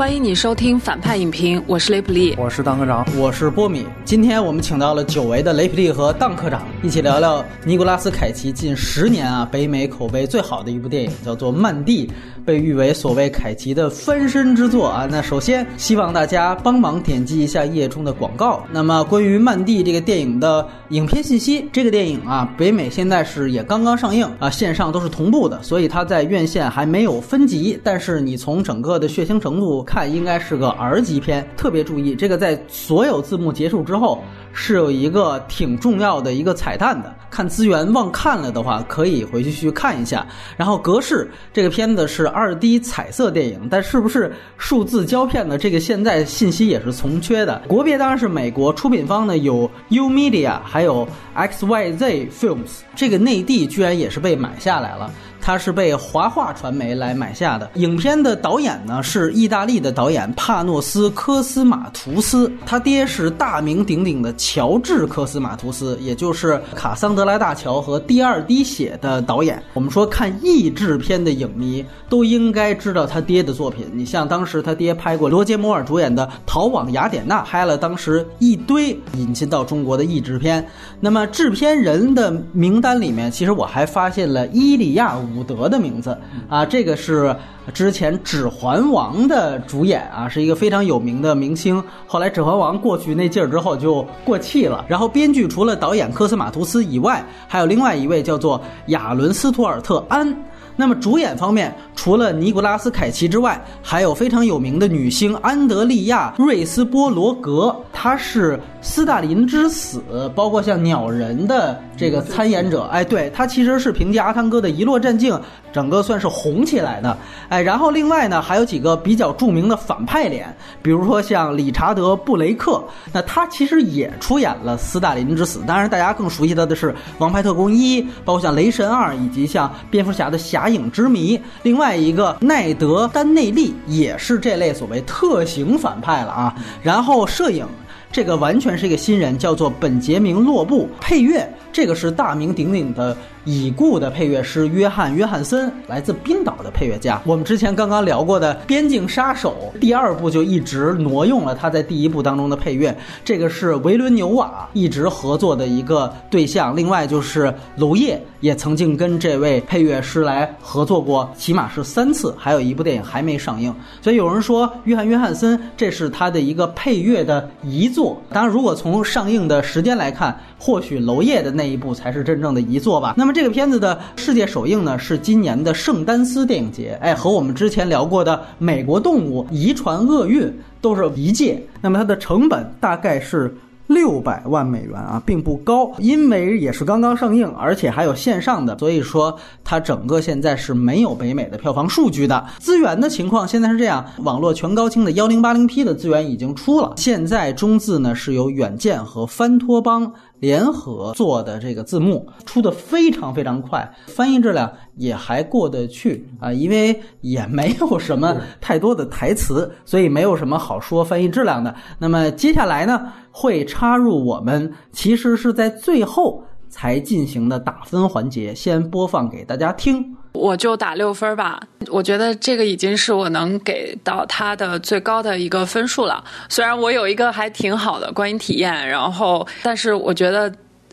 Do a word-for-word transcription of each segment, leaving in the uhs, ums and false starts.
欢迎你收听反派影评，我是雷普利，我是当科长，我是波米。今天我们请到了久违的雷普利和当科长，一起聊聊尼古拉斯凯奇近十年啊北美口碑最好的一部电影，叫做《曼蒂》，被誉为所谓凯奇的翻身之作啊。那首先希望大家帮忙点击一下页中的广告。那么关于《曼蒂》这个电影的影片信息，这个电影啊，北美现在是也刚刚上映啊，线上都是同步的，所以它在院线还没有分级，但是你从整个的血腥程度看，应该是个 R 级片。特别注意，这个在所有字幕结束之后是有一个挺重要的一个彩蛋的，看资源忘看了的话可以回去去看一下。然后格式，这个片子是 二 D 彩色电影，但是不是数字胶片的这个现在信息也是从缺的。国别当然是美国，出品方呢有 U Media 还有 X Y Z Films， 这个内地居然也是被买下来了，它是被华化传媒来买下的。影片的导演呢是意大利的导演帕诺斯科斯马图斯，他爹是大名鼎鼎的乔治科斯马图斯，也就是卡桑德拉大乔和第二滴血的导演。我们说看译制片的影迷都应该知道他爹的作品，你像当时他爹拍过罗杰摩尔主演的《逃往雅典娜》，拍了当时一堆引进到中国的译制片。那么制片人的名单里面，其实我还发现了伊利亚伍德的名字啊，这个是之前《指环王》的主演啊，是一个非常有名的明星，后来《指环王》过去那劲儿之后就过气了。然后编剧除了导演科斯马图斯以外，还有另外一位叫做亚伦斯图尔特安。那么主演方面，除了尼古拉斯凯奇之外，还有非常有名的女星安德利亚瑞斯波罗格，她是斯大林之死包括像鸟人的这个参演者，哎，对，她其实是凭借阿汤哥的遗落战境整个算是红起来的。哎，然后另外呢还有几个比较著名的反派脸，比如说像理查德布雷克，那他其实也出演了斯大林之死，当然大家更熟悉他的是王牌特工一，包括像雷神二以及像蝙蝠侠的侠影之谜。另外一个奈德丹内利也是这类所谓特型反派了啊。然后摄影这个完全是一个新人，叫做本杰明·洛布。配乐这个是大名鼎鼎的已故的配乐师约翰·约翰森，来自冰岛的配乐家。我们之前刚刚聊过的《边境杀手》第二部就一直挪用了他在第一部当中的配乐，这个是维伦纽瓦一直合作的一个对象。另外就是娄烨也曾经跟这位配乐师来合作过，起码是三次，还有一部电影还没上映。所以有人说约翰·约翰森这是他的一个配乐的遗作。当然如果从上映的时间来看，或许娄烨的那一部才是真正的遗作吧。那么这个片子的世界首映呢是今年的圣丹斯电影节，哎，和我们之前聊过的美国动物遗传厄运都是一届。那么它的成本大概是六百万美元啊，并不高，因为也是刚刚上映，而且还有线上的，所以说它整个现在是没有北美的票房数据的。资源的情况现在是这样，网络全高清的 一零八零 P 的资源已经出了，现在中字呢是由远见和翻托邦联合做的这个字幕，出的非常非常快，翻译质量也还过得去啊，因为也没有什么太多的台词，所以没有什么好说翻译质量的。那么接下来呢会插入我们其实是在最后才进行的打分环节，先播放给大家听。我就打六分吧，我觉得这个已经是我能给到他的最高的一个分数了。虽然我有一个还挺好的观影体验，然后但是我觉得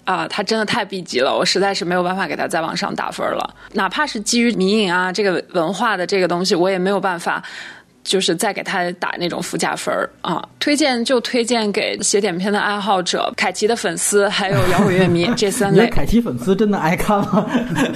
啊、呃，他真的太 B 级了，我实在是没有办法给他再往上打分了。哪怕是基于迷影啊这个文化的这个东西，我也没有办法就是再给他打那种附加分啊！推荐就推荐给写点片的爱好者、凯奇的粉丝，还有摇滚乐迷这三类。凯奇粉丝真的爱看吗？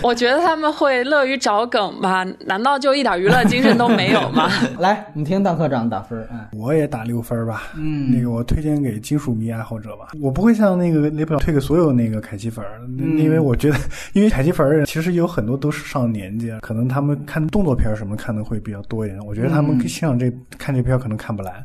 我觉得他们会乐于找梗吧？难道就一点娱乐精神都没有吗？来，你听当科长打分、嗯、我也打六分吧。嗯，那个我推荐给金属迷爱好者吧。我不会像那个雷普推给所有那个凯奇粉、嗯，因为我觉得，因为凯奇粉其实有很多都是上年纪，可能他们看动作片什么看的会比较多一点。我觉得他们、嗯。像这看这片可能看不来，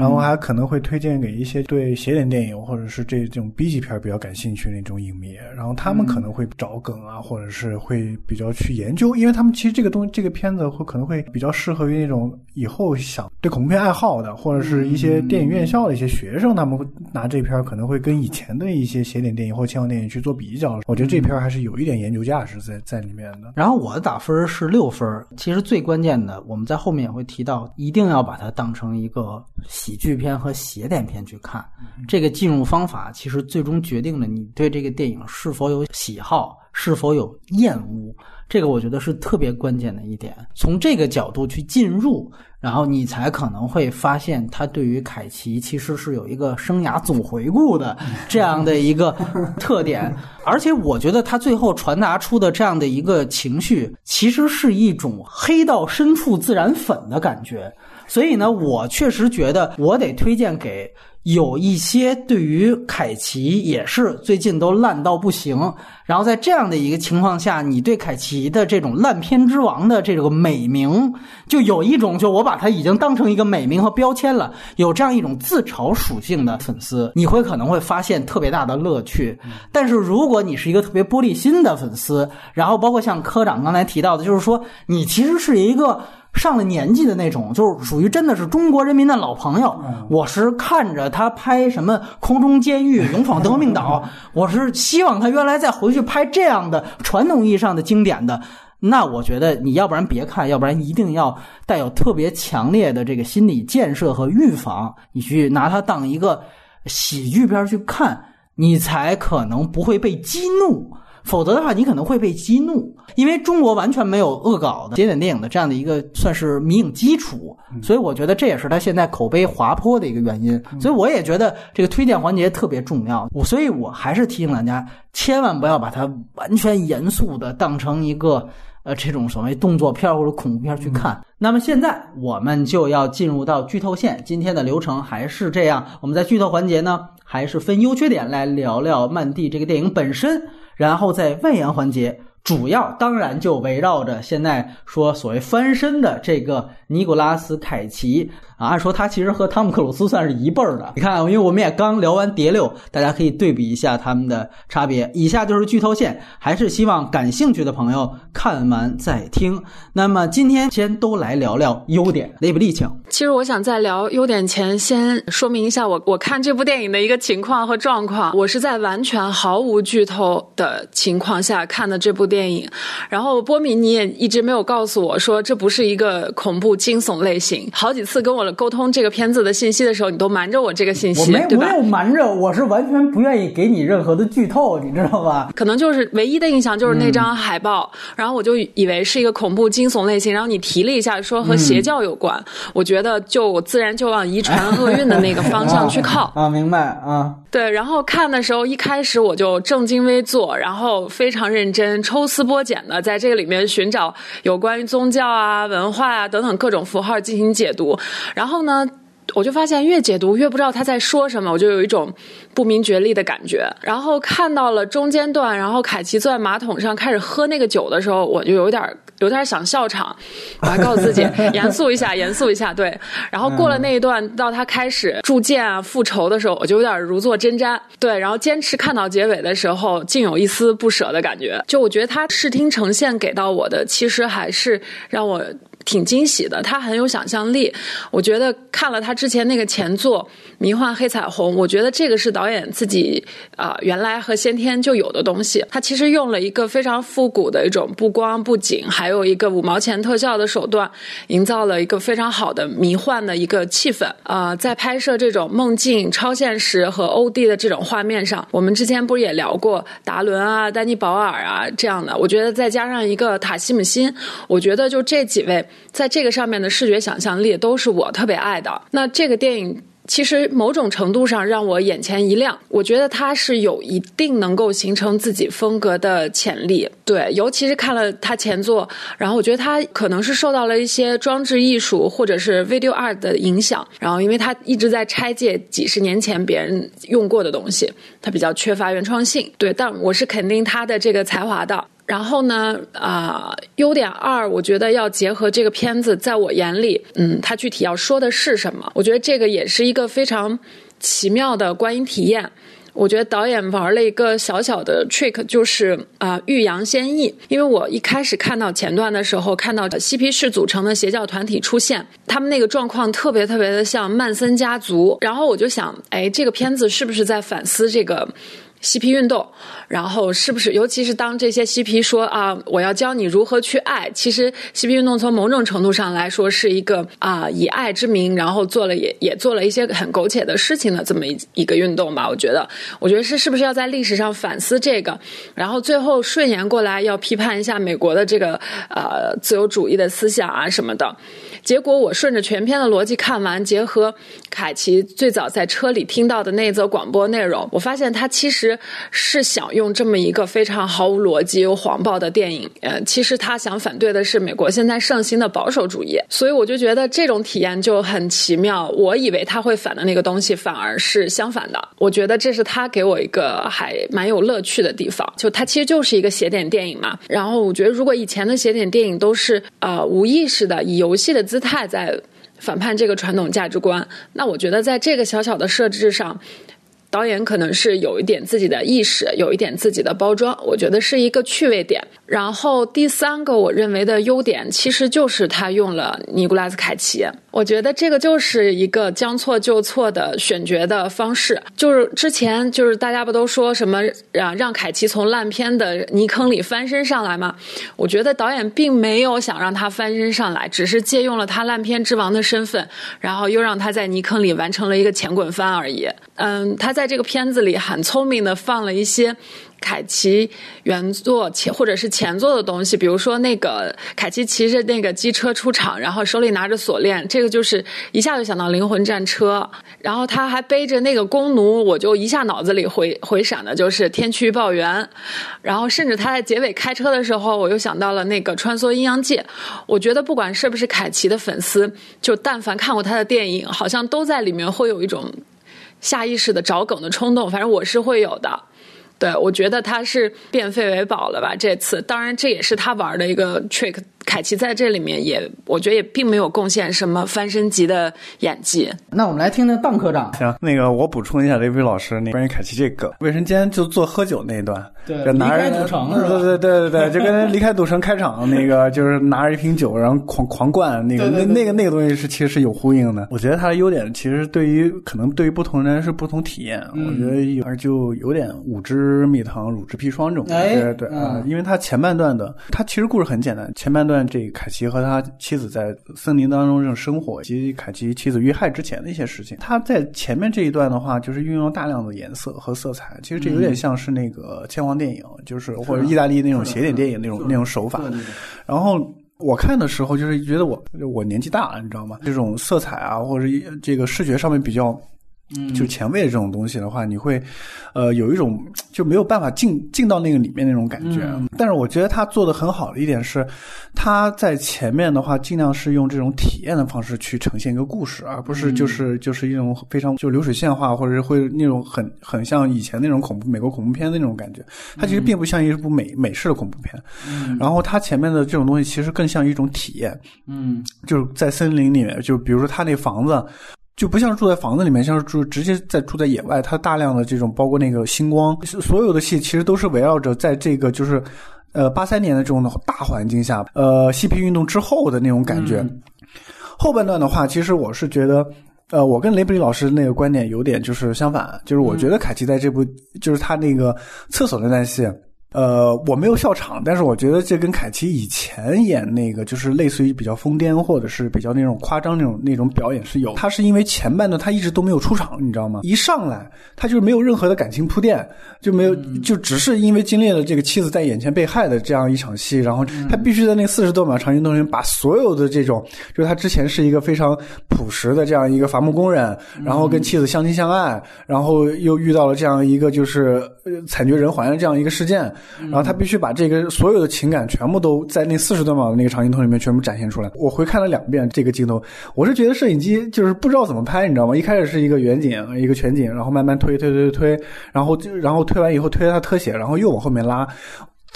然后还可能会推荐给一些对邪典电影或者是这种 B 级片比较感兴趣那种影迷，然后他们可能会找梗啊，或者是会比较去研究，因为他们其实这个东西这个片子会可能会比较适合于那种以后想对恐怖片爱好的或者是一些电影院校的一些学生，他们拿这片可能会跟以前的一些邪典电影或前往电影去做比较，我觉得这片还是有一点研究价值在在里面的。然后我的打分是六分，其实最关键的我们在后面也会提到一定要把它当成一个喜剧片和邪典片去看。这个进入方法其实最终决定了你对这个电影是否有喜好，是否有厌恶，这个我觉得是特别关键的一点。从这个角度去进入，然后你才可能会发现他对于凯奇其实是有一个生涯总回顾的这样的一个特点。而且我觉得他最后传达出的这样的一个情绪其实是一种黑到深处自然粉的感觉。所以呢，我确实觉得我得推荐给有一些对于凯奇也是最近都烂到不行，然后在这样的一个情况下，你对凯奇的这种烂片之王的这个美名，就有一种就我把它已经当成一个美名和标签了，有这样一种自嘲属性的粉丝，你会可能会发现特别大的乐趣。但是如果你是一个特别玻璃心的粉丝，然后包括像科长刚才提到的，就是说你其实是一个上了年纪的那种，就是属于真的是中国人民的老朋友，我是看着他拍什么空中监狱、勇闯夺命岛，我是希望他原来再回去拍这样的传统意义上的经典的，那我觉得你要不然别看，要不然一定要带有特别强烈的这个心理建设和预防，你去拿它当一个喜剧片去看，你才可能不会被激怒，否则的话你可能会被激怒。因为中国完全没有恶搞的经典电影的这样的一个算是迷影基础，所以我觉得这也是他现在口碑滑坡的一个原因。所以我也觉得这个推荐环节特别重要，所以我还是提醒大家千万不要把它完全严肃的当成一个呃这种所谓动作片或者恐怖片去看。那么现在我们就要进入到剧透线，今天的流程还是这样，我们在剧透环节呢还是分优缺点来聊聊曼蒂这个电影本身，然后在外延环节主要当然就围绕着现在说所谓翻身的这个尼古拉斯凯奇啊，按说他其实和汤姆克鲁斯算是一辈儿的。你看，因为我们也刚聊完碟六，大家可以对比一下他们的差别。以下就是剧透线，还是希望感兴趣的朋友看完再听。那么今天先都来聊聊优点，雷比利请。其实我想在聊优点前，先说明一下我我看这部电影的一个情况和状况。我是在完全毫无剧透的情况下看的这部电影。电影，然后波米你也一直没有告诉我说这不是一个恐怖惊悚类型，好几次跟我沟通这个片子的信息的时候你都瞒着我这个信息，我没对吧？没有瞒着，我是完全不愿意给你任何的剧透，你知道吧？可能就是唯一的印象就是那张海报、嗯、然后我就以为是一个恐怖惊悚类型，然后你提了一下说和邪教有关、嗯、我觉得就我自然就往遗传厄运的那个方向去靠啊, 啊，明白啊。对，然后看的时候一开始我就正襟危坐，然后非常认真抽抽丝剥茧的在这个里面寻找有关于宗教啊、文化啊等等各种符号进行解读，然后呢我就发现越解读越不知道他在说什么，我就有一种不明觉厉的感觉。然后看到了中间段，然后凯奇坐在马桶上开始喝那个酒的时候，我就有点有点想笑场，我还告诉自己严肃一下严肃一下。对，然后过了那一段到他开始铸剑啊复仇的时候，我就有点如坐针毡。对，然后坚持看到结尾的时候竟有一丝不舍的感觉，就我觉得他视听呈现给到我的其实还是让我挺惊喜的，他很有想象力。我觉得看了他之前那个前作迷幻黑彩虹，我觉得这个是导演自己啊、呃、原来和先天就有的东西，他其实用了一个非常复古的一种不光不景还有一个五毛钱特效的手段，营造了一个非常好的迷幻的一个气氛啊、呃、在拍摄这种梦境超现实和欧弟的这种画面上，我们之前不是也聊过达伦啊丹尼保尔啊这样的，我觉得再加上一个塔西姆辛，我觉得就这几位在这个上面的视觉想象力都是我特别爱的。那这个电影其实某种程度上让我眼前一亮，我觉得它是有一定能够形成自己风格的潜力。对，尤其是看了它前作，然后我觉得它可能是受到了一些装置艺术或者是 video art 的影响，然后因为它一直在拆解几十年前别人用过的东西，它比较缺乏原创性。对，但我是肯定它的这个才华的。然后呢，啊、呃，优点二，我觉得要结合这个片子，在我眼里，嗯，它具体要说的是什么？我觉得这个也是一个非常奇妙的观影体验。我觉得导演玩了一个小小的 trick， 就是啊，欲扬先抑。因为我一开始看到前段的时候，看到嬉皮士组成的邪教团体出现，他们那个状况特别特别的像曼森家族，然后我就想，哎，这个片子是不是在反思这个嬉皮运动，然后是不是尤其是当这些嬉皮说啊我要教你如何去爱，其实嬉皮运动从某种程度上来说是一个啊以爱之名，然后做了也也做了一些很苟且的事情的这么一一个运动吧。我觉得我觉得是是不是要在历史上反思这个，然后最后顺延过来要批判一下美国的这个呃自由主义的思想啊什么的。结果我顺着全篇的逻辑看完，结合凯奇最早在车里听到的那则广播内容，我发现他其实是想用这么一个非常毫无逻辑又谎报的电影，呃，其实他想反对的是美国现在盛行的保守主义。所以我就觉得这种体验就很奇妙，我以为他会反的那个东西反而是相反的。我觉得这是他给我一个还蛮有乐趣的地方，就他其实就是一个写点电影嘛。然后我觉得如果以前的写点电影都是呃无意识的以游戏的姿态在反叛这个传统价值观，那我觉得在这个小小的设置上，导演可能是有一点自己的意识，有一点自己的包装，我觉得是一个趣味点。然后第三个我认为的优点其实就是他用了尼古拉斯凯奇，我觉得这个就是一个将错就错的选角的方式。就是之前就是大家不都说什么让凯奇从烂片的泥坑里翻身上来吗？我觉得导演并没有想让他翻身上来，只是借用了他烂片之王的身份，然后又让他在泥坑里完成了一个前滚翻而已。嗯，他在这个片子里很聪明的放了一些凯奇原作或者是前作的东西，比如说那个凯奇骑着那个机车出场，然后手里拿着锁链，这个就是一下就想到灵魂战车。然后他还背着那个弓弩，我就一下脑子里回回闪的就是天气预报员。然后甚至他在结尾开车的时候，我又想到了那个穿梭阴阳界。我觉得不管是不是凯奇的粉丝，就但凡看过他的电影，好像都在里面会有一种下意识的找梗的冲动，反正我是会有的。对，我觉得他是变废为宝了吧这次。当然这也是他玩的一个 trick， 凯奇在这里面也我觉得也并没有贡献什么翻身级的演技。那我们来听听邓科长。行，那个我补充一下雷比老师那关于凯奇这个卫生间就做喝酒那一段，对，拿离开赌城是吧？对对对对，就跟离开赌城开场那个就是拿着一瓶酒然后狂狂灌那个对对对，那那个那个东西是其实是有呼应的。我觉得他的优点其实对于可能对于不同人是不同体验，嗯、我觉得有点就有点无知。蜜糖乳制批双种，对对对啊、嗯嗯！因为他前半段的，他其实故事很简单。前半段，这凯奇和他妻子在森林当中这种生活，以及凯奇妻子遇害之前的一些事情。他在前面这一段的话，就是运用大量的颜色和色彩，其实这有点像是那个千皇电影，嗯、就是或者意大利那种邪典电影那种那种手法。然后。我看的时候就是觉得我我年纪大了，你知道吗？这种色彩啊，或者这个视觉上面比较。就前卫这种东西的话，你会，呃，有一种就没有办法进进到那个里面那种感觉。嗯、但是我觉得他做的很好的一点是，他在前面的话尽量是用这种体验的方式去呈现一个故事，而不是就是、嗯、就是一种非常就流水线化，或者会那种很很像以前那种恐怖美国恐怖片的那种感觉。它其实并不像一部美美式的恐怖片。嗯、然后它前面的这种东西其实更像一种体验。嗯，就是在森林里面，就比如说他那房子。就不像是住在房子里面，像是住直接在住在野外，它大量的这种包括那个星光，所有的戏其实都是围绕着在这个就是呃八三年的这种大环境下，呃嬉皮运动之后的那种感觉。嗯、后半段的话，其实我是觉得呃，我跟雷布利老师那个观点有点就是相反，就是我觉得凯奇在这部、嗯、就是他那个厕所那段戏。呃，我没有笑场，但是我觉得这跟凯奇以前演那个就是类似于比较疯癫或者是比较那种夸张那种那种表演是有。他是因为前半段他一直都没有出场，你知道吗？一上来他就是没有任何的感情铺垫，就没有，就只是因为经历了这个妻子在眼前被害的这样一场戏，然后他必须在那四十多秒长镜头里面把所有的这种，就是他之前是一个非常朴实的这样一个伐木工人，然后跟妻子相亲相爱，然后又遇到了这样一个就是惨绝人寰的这样一个事件。然后他必须把这个所有的情感全部都在那四十多秒的那个长镜头里面全部展现出来。我回看了两遍这个镜头，我是觉得摄影机就是不知道怎么拍，你知道吗？一开始是一个远景，一个全景，然后慢慢推推推推，然后然后推完以后推他特写，然后又往后面拉。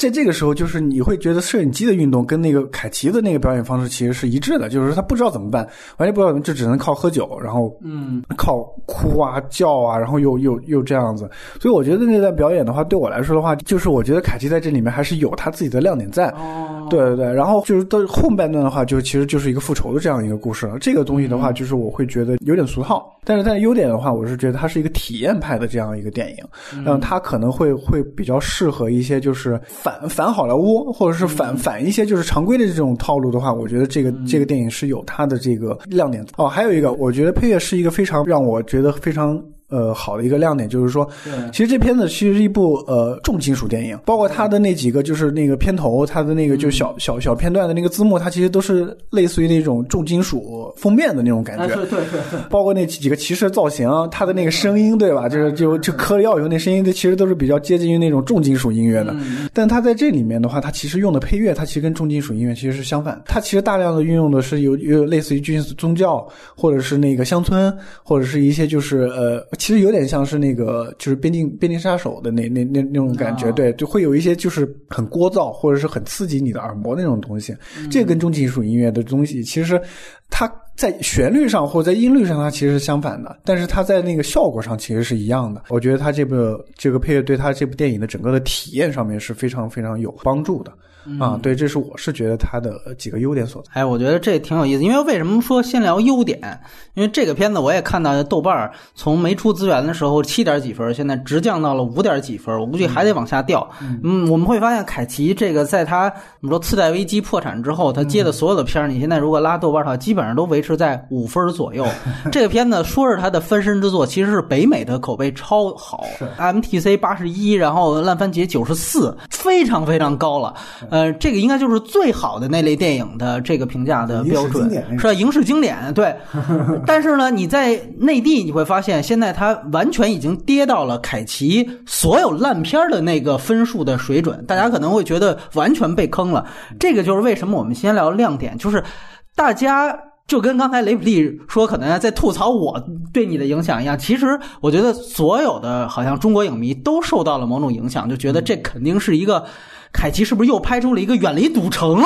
在这个时候就是你会觉得摄影机的运动跟那个凯奇的那个表演方式其实是一致的，就是他不知道怎么办，完全不知道怎么，就只能靠喝酒，然后嗯，靠哭啊叫啊，然后又又又这样子。所以我觉得那段表演的话，对我来说的话，就是我觉得凯奇在这里面还是有他自己的亮点在。哦，对对对。然后就是到后半段的话，就其实就是一个复仇的这样一个故事了。这个东西的话，就是我会觉得有点俗套，但是它的优点的话，我是觉得它是一个体验派的这样一个电影，让它可能会会比较适合一些就是反反好莱坞，或者是反反一些就是常规的这种套路的话，我觉得这个这个电影是有它的这个亮点。哦，还有一个，我觉得配乐是一个非常让我觉得非常。呃，好的一个亮点就是说，其实这片子其实是一部呃重金属电影，包括它的那几个就是那个片头，它的那个就小、嗯、小小片段的那个字幕，它其实都是类似于那种重金属封面的那种感觉。啊、对对对。包括那几个骑士造型，它的那个声音，对吧？就是就就嗑了药以后那声音，其实都是比较接近于那种重金属音乐的。嗯、但它在这里面的话，它其实用的配乐，它其实跟重金属音乐其实是相反。它其实大量的运用的是有有类似于军事宗教，或者是那个乡村，或者是一些就是呃。其实有点像是那个，就是边境边境杀手的那那那那种感觉，对，就会有一些就是很聒噪或者是很刺激你的耳膜那种东西。这个跟重金属音乐的东西，其实它在旋律上或者在音律上，它其实是相反的，但是它在那个效果上其实是一样的。我觉得它这部这个配乐对它这部电影的整个的体验上面是非常非常有帮助的。啊、嗯，对，这是我是觉得它的几个优点所在。哎，我觉得这挺有意思，因为为什么说先聊优点？因为这个片子我也看到豆瓣从没出资源的时候七点几分，现在直降到了五点几分，我估计还得往下掉。嗯，嗯我们会发现凯奇这个在他怎么说次贷危机破产之后，他接的所有的片儿、嗯，你现在如果拉豆瓣的话，基本上都维持在五分左右。这个片子说是他的翻身之作，其实是北美的口碑超好 ，M T C 八十一，然后烂番茄九十四，非常非常高了。呃，这个应该就是最好的那类电影的这个评价的标准，是吧？影视经典，对。但是呢，你在内地你会发现，现在它完全已经跌到了凯奇所有烂片的那个分数的水准，大家可能会觉得完全被坑了。这个就是为什么我们先聊亮点，就是大家。就跟刚才雷普利说可能在吐槽我对你的影响一样，其实我觉得所有的好像中国影迷都受到了某种影响，就觉得这肯定是一个凯奇是不是又拍出了一个远离赌城，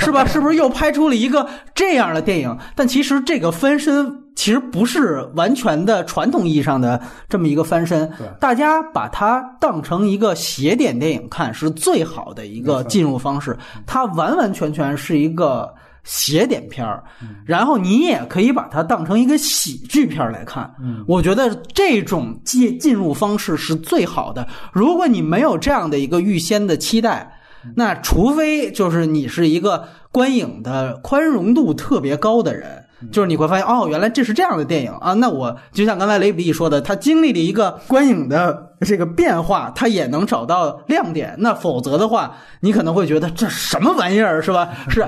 是吧？是不是又拍出了一个这样的电影？但其实这个翻身其实不是完全的传统意义上的这么一个翻身，大家把它当成一个斜点电影看是最好的一个进入方式，它完完全全是一个写点片儿，然后你也可以把它当成一个喜剧片来看。我觉得这种进入方式是最好的。如果你没有这样的一个预先的期待，那除非就是你是一个观影的宽容度特别高的人，就是你会发现哦，原来这是这样的电影啊！那我就像刚才雷比利说的，他经历了一个观影的这个变化，他也能找到亮点。那否则的话，你可能会觉得这什么玩意儿，是吧？是。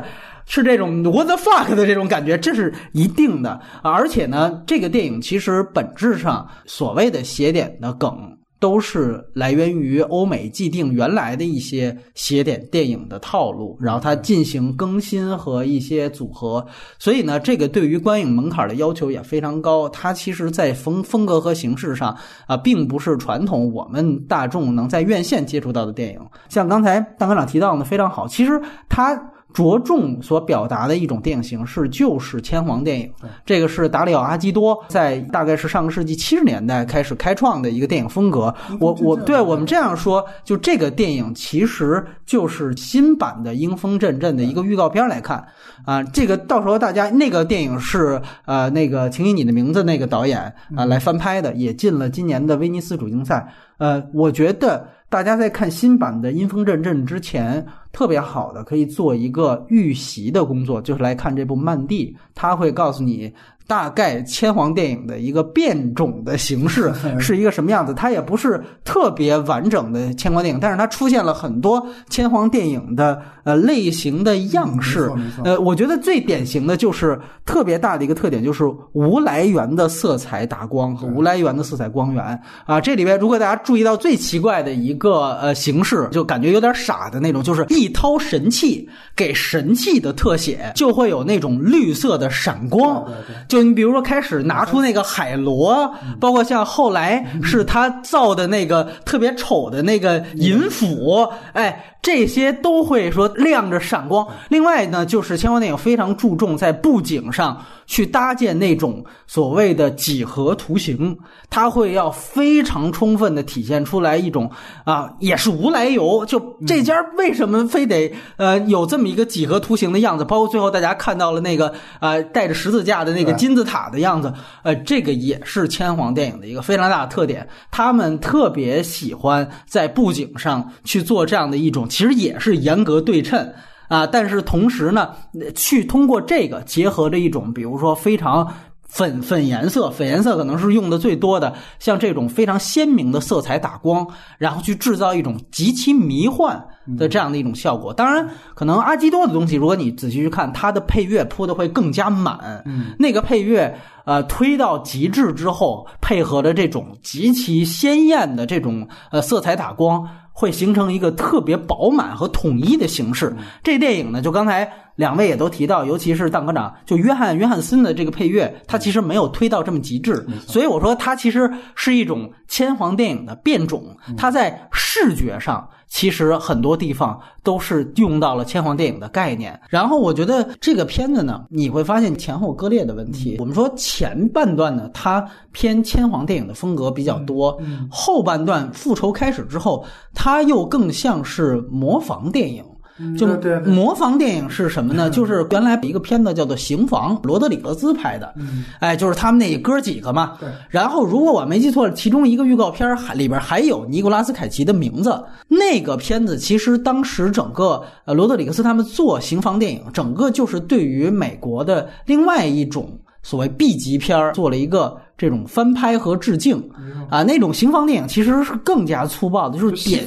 是这种 what the fuck 的这种感觉，这是一定的。而且呢，这个电影其实本质上所谓的邪典的梗都是来源于欧美既定原来的一些邪典电影的套路，然后它进行更新和一些组合。所以呢，这个对于观影门槛的要求也非常高，它其实在风风格和形式上啊，并不是传统我们大众能在院线接触到的电影。像刚才蛋哥长提到的非常好，其实它着重所表达的一种电影形式就是千皇电影，这个是达里奥·阿基多在大概是上个世纪七十年代开始开创的一个电影风格。我我对我们这样说，就这个电影其实就是新版的《英风阵阵》的一个预告片来看啊。这个到时候大家那个电影是呃那个《请以你的名字》那个导演啊来翻拍的，也进了今年的威尼斯主竞赛。呃，我觉得大家在看新版的《阴风阵阵》之前，特别好的可以做一个预习的工作，就是来看这部《曼蒂》，它会告诉你大概千皇电影的一个变种的形式是一个什么样子。它也不是特别完整的千皇电影，但是它出现了很多千皇电影的呃类型的样式。呃，我觉得最典型的就是特别大的一个特点，就是无来源的色彩打光和无来源的色彩光源啊。这里边如果大家注意到最奇怪的一个呃形式，就感觉有点傻的那种，就是一掏神器给神器的特写，就会有那种绿色的闪光。就你比如说开始拿出那个海螺，包括像后来是他造的那个特别丑的那个银斧，哎。这些都会说亮着闪光。另外呢，就是千光电影非常注重在布景上去搭建那种所谓的几何图形，它会要非常充分的体现出来一种啊，也是无来由，就这家为什么非得呃有这么一个几何图形的样子，包括最后大家看到了那个呃带着十字架的那个金字塔的样子，呃，这个也是千光电影的一个非常大的特点，他们特别喜欢在布景上去做这样的一种，其实也是严格对称啊，但是同时呢，去通过这个结合着一种，比如说非常粉粉颜色，粉颜色可能是用的最多的，像这种非常鲜明的色彩打光，然后去制造一种极其迷幻的这样的一种效果。当然，可能阿基多的东西，如果你仔细去看，它的配乐铺的会更加满，那个配乐。呃，推到极致之后，配合着这种极其鲜艳的这种呃色彩打光，会形成一个特别饱满和统一的形式。这电影呢，就刚才两位也都提到，尤其是蛋科长，就约翰·约翰森的这个配乐，它其实没有推到这么极致，所以我说它其实是一种千黄电影的变种，它在视觉上。其实很多地方都是用到了千黄电影的概念。然后我觉得这个片子呢，你会发现前后割裂的问题。我们说前半段呢，它偏千黄电影的风格比较多，后半段复仇开始之后，它又更像是模仿电影。就模仿电影是什么呢？就是原来一个片子叫做《刑房》，罗德里格兹拍的，哎，就是他们那哥几个嘛。然后如果我没记错，其中一个预告片里边还有尼古拉斯凯奇的名字。那个片子其实当时整个呃罗德里格斯他们做刑房电影，整个就是对于美国的另外一种所谓 B 级片做了一个。这种翻拍和致敬啊，那种刑房电影其实是更加粗暴的，就是典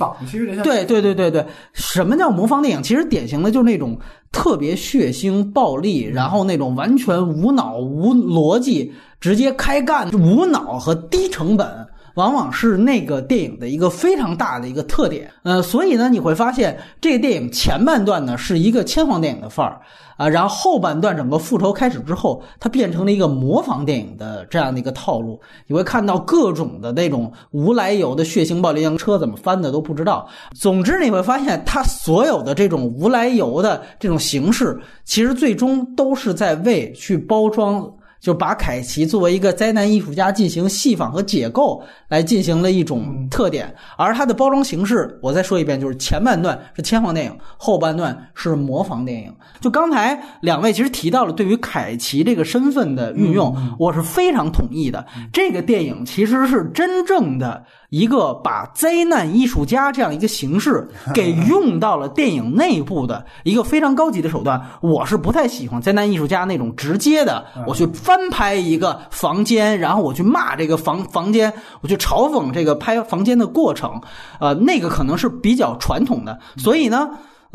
对对对对对，什么叫模仿电影？其实典型的就是那种特别血腥、暴力，然后那种完全无脑、无逻辑、直接开干、无脑和低成本。往往是那个电影的一个非常大的一个特点，呃，所以呢，你会发现这个电影前半段呢是一个千黄电影的范儿啊，然后后半段整个复仇开始之后，它变成了一个模仿电影的这样的一个套路。你会看到各种的那种无来由的血腥暴力，车怎么翻的都不知道。总之，你会发现它所有的这种无来由的这种形式，其实最终都是在为去包装。就把凯奇作为一个灾难艺术家进行戏仿和解构来进行了一种特点，而它的包装形式，我再说一遍，就是前半段是千黄电影，后半段是模仿电影。就刚才两位其实提到了对于凯奇这个身份的运用，我是非常同意的。这个电影其实是真正的一个把灾难艺术家这样一个形式给用到了电影内部的一个非常高级的手段。我是不太喜欢灾难艺术家那种直接的，我去翻拍一个房间，然后我去骂这个房房间，我去嘲讽这个拍房间的过程，呃，那个可能是比较传统的，所以呢。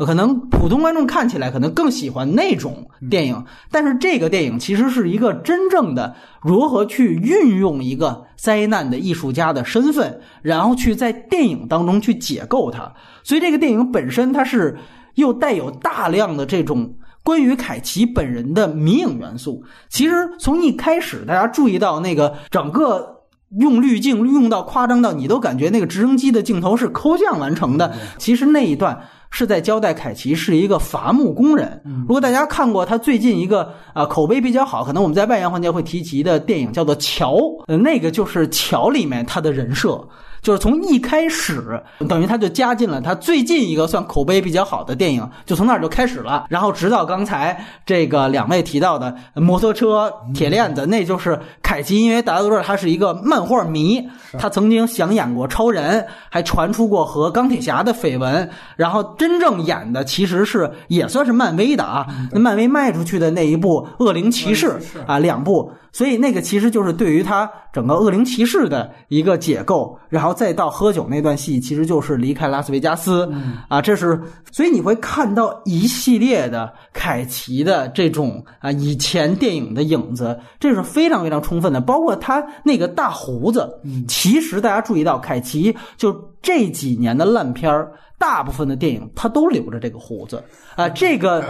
可能普通观众看起来可能更喜欢那种电影，但是这个电影其实是一个真正的如何去运用一个灾难的艺术家的身份，然后去在电影当中去解构它。所以这个电影本身它是又带有大量的这种关于凯奇本人的迷影元素。其实从一开始大家注意到那个整个用滤镜用到夸张到你都感觉那个直升机的镜头是抠像完成的，其实那一段是在交代凯奇是一个伐木工人。如果大家看过他最近一个啊口碑比较好，可能我们在外延环节会提及的电影叫做《乔》，那个就是《乔》里面他的人设，就是从一开始等于他就加进了他最近一个算口碑比较好的电影，就从那儿就开始了。然后直到刚才这个两位提到的摩托车铁链子，那就是凯奇，因为大家都知道他是一个漫画迷，他曾经想演过超人，还传出过和钢铁侠的绯闻，然后真正演的其实是也算是漫威的啊，漫威卖出去的那一部恶灵骑士啊，两部，所以那个其实就是对于他整个恶灵骑士的一个解构，然后再到喝酒那段戏，其实就是离开拉斯维加斯啊，这是，所以你会看到一系列的凯奇的这种啊以前电影的影子，这是非常非常充分的。包括他那个大胡子，其实大家注意到凯奇就这几年的烂片儿。大部分的电影他都留着这个胡子啊，这个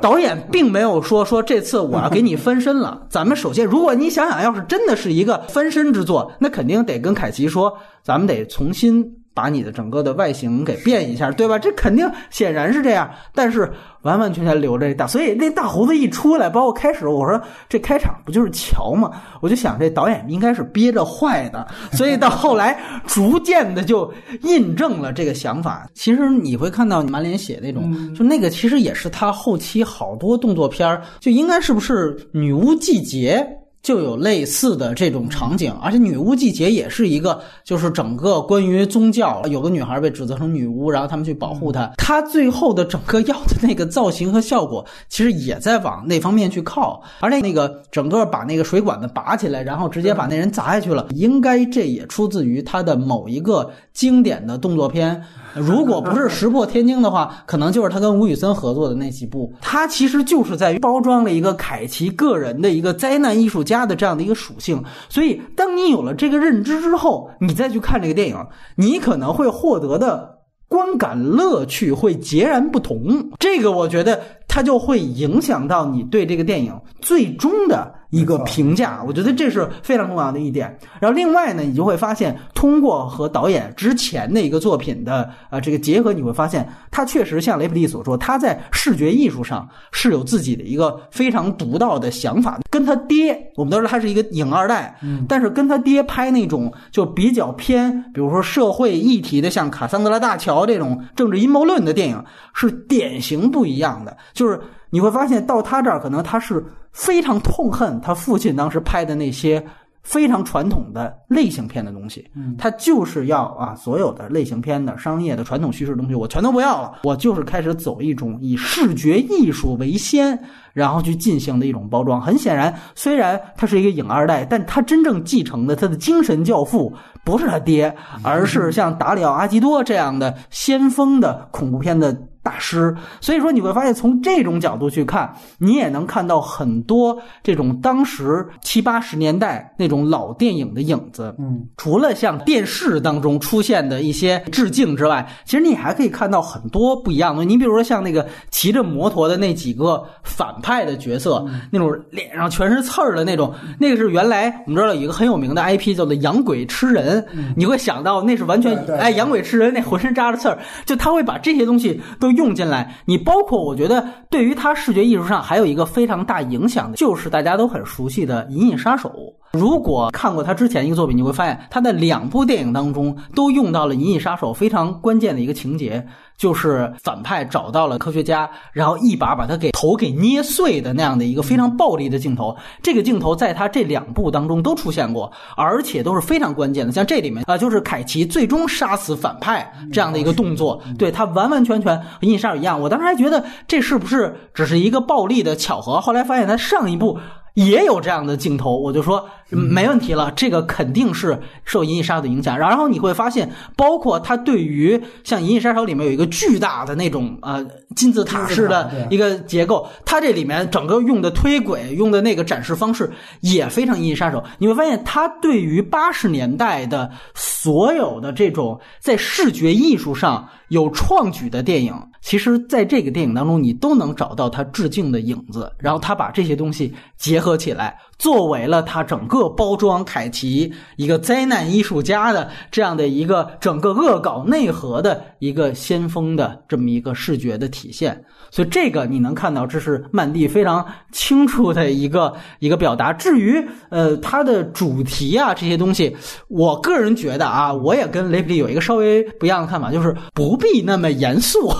导演并没有说说这次我要给你翻身了。咱们首先，如果你想想要是真的是一个翻身之作，那肯定得跟凯奇说，咱们得重新把你的整个的外形给变一下，对吧？这肯定显然是这样，但是完完全全留着这大，所以那大胡子一出来，包括开始我说这开场不就是乔吗？我就想这导演应该是憋着坏的，所以到后来逐渐的就印证了这个想法。其实你会看到满脸血那种、嗯、就那个其实也是他后期好多动作片，就应该是不是女巫季节就有类似的这种场景，而且女巫季节也是一个，就是整个关于宗教，有个女孩被指责成女巫，然后他们去保护她，她最后的整个要的那个造型和效果，其实也在往那方面去靠，而且那个整个把那个水管子拔起来，然后直接把那人砸下去了，应该这也出自于她的某一个经典的动作片。如果不是石破天惊的话，可能就是他跟吴宇森合作的那几部。他其实就是在包装了一个凯奇个人的一个灾难艺术家的这样的一个属性。所以当你有了这个认知之后，你再去看这个电影，你可能会获得的观感乐趣会截然不同。这个我觉得它就会影响到你对这个电影最终的一个评价，我觉得这是非常重要的一点。然后另外呢，你就会发现通过和导演之前的一个作品的呃这个结合，你会发现他确实像雷普利所说，他在视觉艺术上是有自己的一个非常独到的想法。跟他爹，我们都说他是一个影二代，但是跟他爹拍那种就比较偏比如说社会议题的，像卡桑德拉大桥这种政治阴谋论的电影是典型不一样的。就是你会发现到他这儿，可能他是非常痛恨他父亲当时拍的那些非常传统的类型片的东西，他就是要啊，所有的类型片的商业的传统叙事的东西我全都不要了，我就是开始走一种以视觉艺术为先然后去进行的一种包装。很显然虽然他是一个影二代，但他真正继承的他的精神教父不是他爹，而是像达里奥阿基多这样的先锋的恐怖片的大师。所以说你会发现从这种角度去看，你也能看到很多这种当时七八十年代那种老电影的影子。嗯，除了像电视当中出现的一些致敬之外，其实你还可以看到很多不一样的。你比如说像那个骑着摩托的那几个反派的角色，那种脸上全是刺儿的那种，那个是原来我们知道有一个很有名的 I P 叫做养鬼吃人，你会想到那是完全哎养鬼吃人，那浑身扎着刺儿，就他会把这些东西都用进来。你包括我觉得对于他视觉艺术上还有一个非常大影响的，就是大家都很熟悉的《银翼杀手》。如果看过他之前一个作品，你会发现他的两部电影当中都用到了《银翼杀手》非常关键的一个情节，就是反派找到了科学家，然后一把把他给头给捏碎的那样的一个非常暴力的镜头。这个镜头在他这两部当中都出现过，而且都是非常关键的。像这里面啊、呃，就是凯奇最终杀死反派这样的一个动作，对，他完完全全和银翼杀手一样。我当时还觉得这是不是只是一个暴力的巧合，后来发现他上一部也有这样的镜头，我就说没问题了，这个肯定是受银翼杀手的影响。然后你会发现包括他对于像银翼杀手里面有一个巨大的那种呃金字塔式的一个结构，他这里面整个用的推轨用的那个展示方式也非常银翼杀手。你会发现他对于八十年代的所有的这种在视觉艺术上有创举的电影，其实在这个电影当中你都能找到他致敬的影子，然后他把这些东西结合起来作为了他整个包装凯奇一个灾难艺术家的这样的一个整个恶搞内核的一个先锋的这么一个视觉的体现。所以这个你能看到这是曼蒂非常清楚的一个一个表达。至于呃他的主题啊这些东西，我个人觉得啊，我也跟雷普利有一个稍微不一样的看法，就是不必那么严肃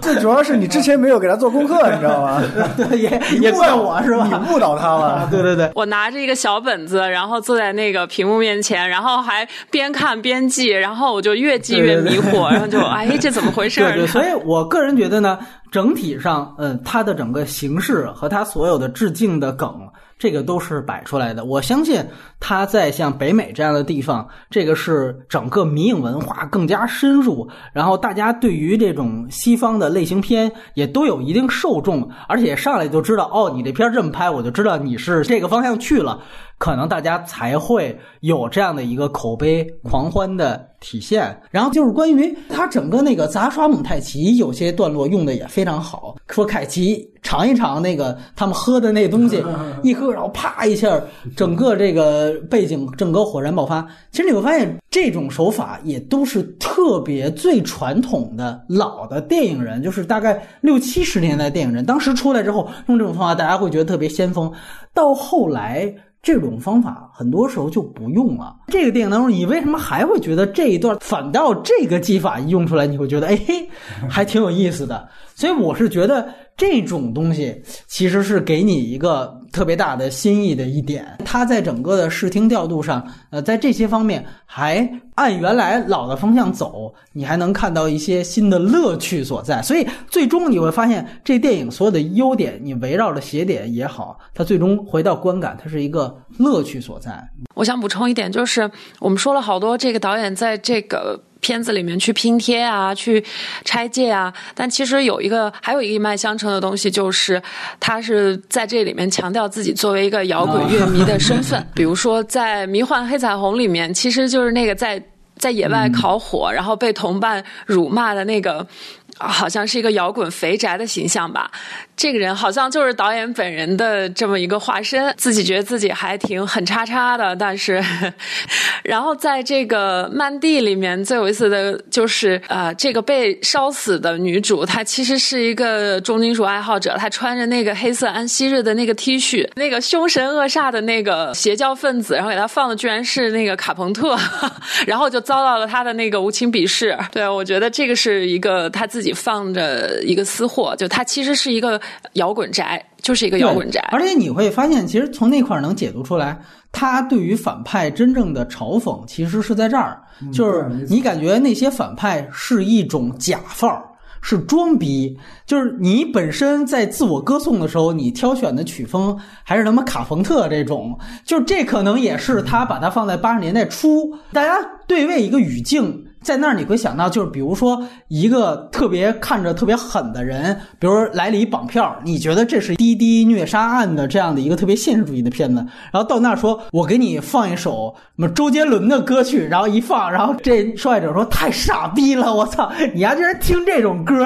最主要是你之前没有给他做功课你知道吗对，也也怪我是吧，你误导他了对对对，我拿着一个小本子然后坐在那个屏幕面前，然后还边看边记，然后我就越记越迷惑，对对对，然后就哎这怎么回事对对，所以我个人觉得呢，整体上嗯，他的整个形式和他所有的致敬的梗这个都是摆出来的。我相信他在像北美这样的地方，这个是整个迷影文化更加深入，然后大家对于这种西方的类型片也都有一定受众，而且上来就知道哦，你这片这么拍我就知道你是这个方向去了。可能大家才会有这样的一个口碑狂欢的体现。然后就是关于他整个那个杂耍蒙太奇，有些段落用的也非常好，说凯奇尝一尝那个他们喝的那东西，一喝然后啪一下整个这个背景整个火山爆发。其实你会发现这种手法也都是特别最传统的老的电影人，就是大概六七十年代电影人当时出来之后用这种方法，大家会觉得特别先锋，到后来这种方法很多时候就不用了。这个电影当中你为什么还会觉得这一段反倒这个技法一用出来你会觉得哎，还挺有意思的。所以我是觉得这种东西其实是给你一个特别大的新意的一点，它在整个的视听调度上呃，在这些方面还按原来老的方向走，你还能看到一些新的乐趣所在。所以最终你会发现这电影所有的优点你围绕着斜点也好，它最终回到观感它是一个乐趣所在。我想补充一点，就是我们说了好多这个导演在这个片子里面去拼贴啊，去拆借啊，但其实有一个还有一个一脉相承的东西，就是他是在这里面强调自己作为一个摇滚乐迷的身份。比如说在《迷幻黑彩虹》里面，其实就是那个在在野外烤火，然后被同伴辱骂的那个，好像是一个摇滚肥宅的形象吧，这个人好像就是导演本人的这么一个化身，自己觉得自己还挺很叉叉的，但是然后在这个曼蒂里面最有意思的就是呃，这个被烧死的女主她其实是一个重金属爱好者，她穿着那个黑色安息日的那个 T 恤，那个凶神恶煞的那个邪教分子，然后给她放的居然是那个卡朋特，然后就遭到了她的那个无情鄙视。对，我觉得这个是一个她自己自己放着一个私货，就他其实是一个摇滚宅，就是一个摇滚宅。而且你会发现其实从那块能解读出来他对于反派真正的嘲讽其实是在这儿，就是你感觉那些反派是一种假范儿，是装逼，就是你本身在自我歌颂的时候你挑选的曲风还是他妈卡朋特这种，就这可能也是他把它放在八十年代初大家对位一个语境，在那儿你会想到，就是比如说一个特别看着特别狠的人，比如来了一绑票，你觉得这是滴滴虐杀案的这样的一个特别现实主义的片子，然后到那儿说我给你放一首什么周杰伦的歌曲，然后一放，然后这受害者说太傻逼了，我操，你呀居然听这种歌，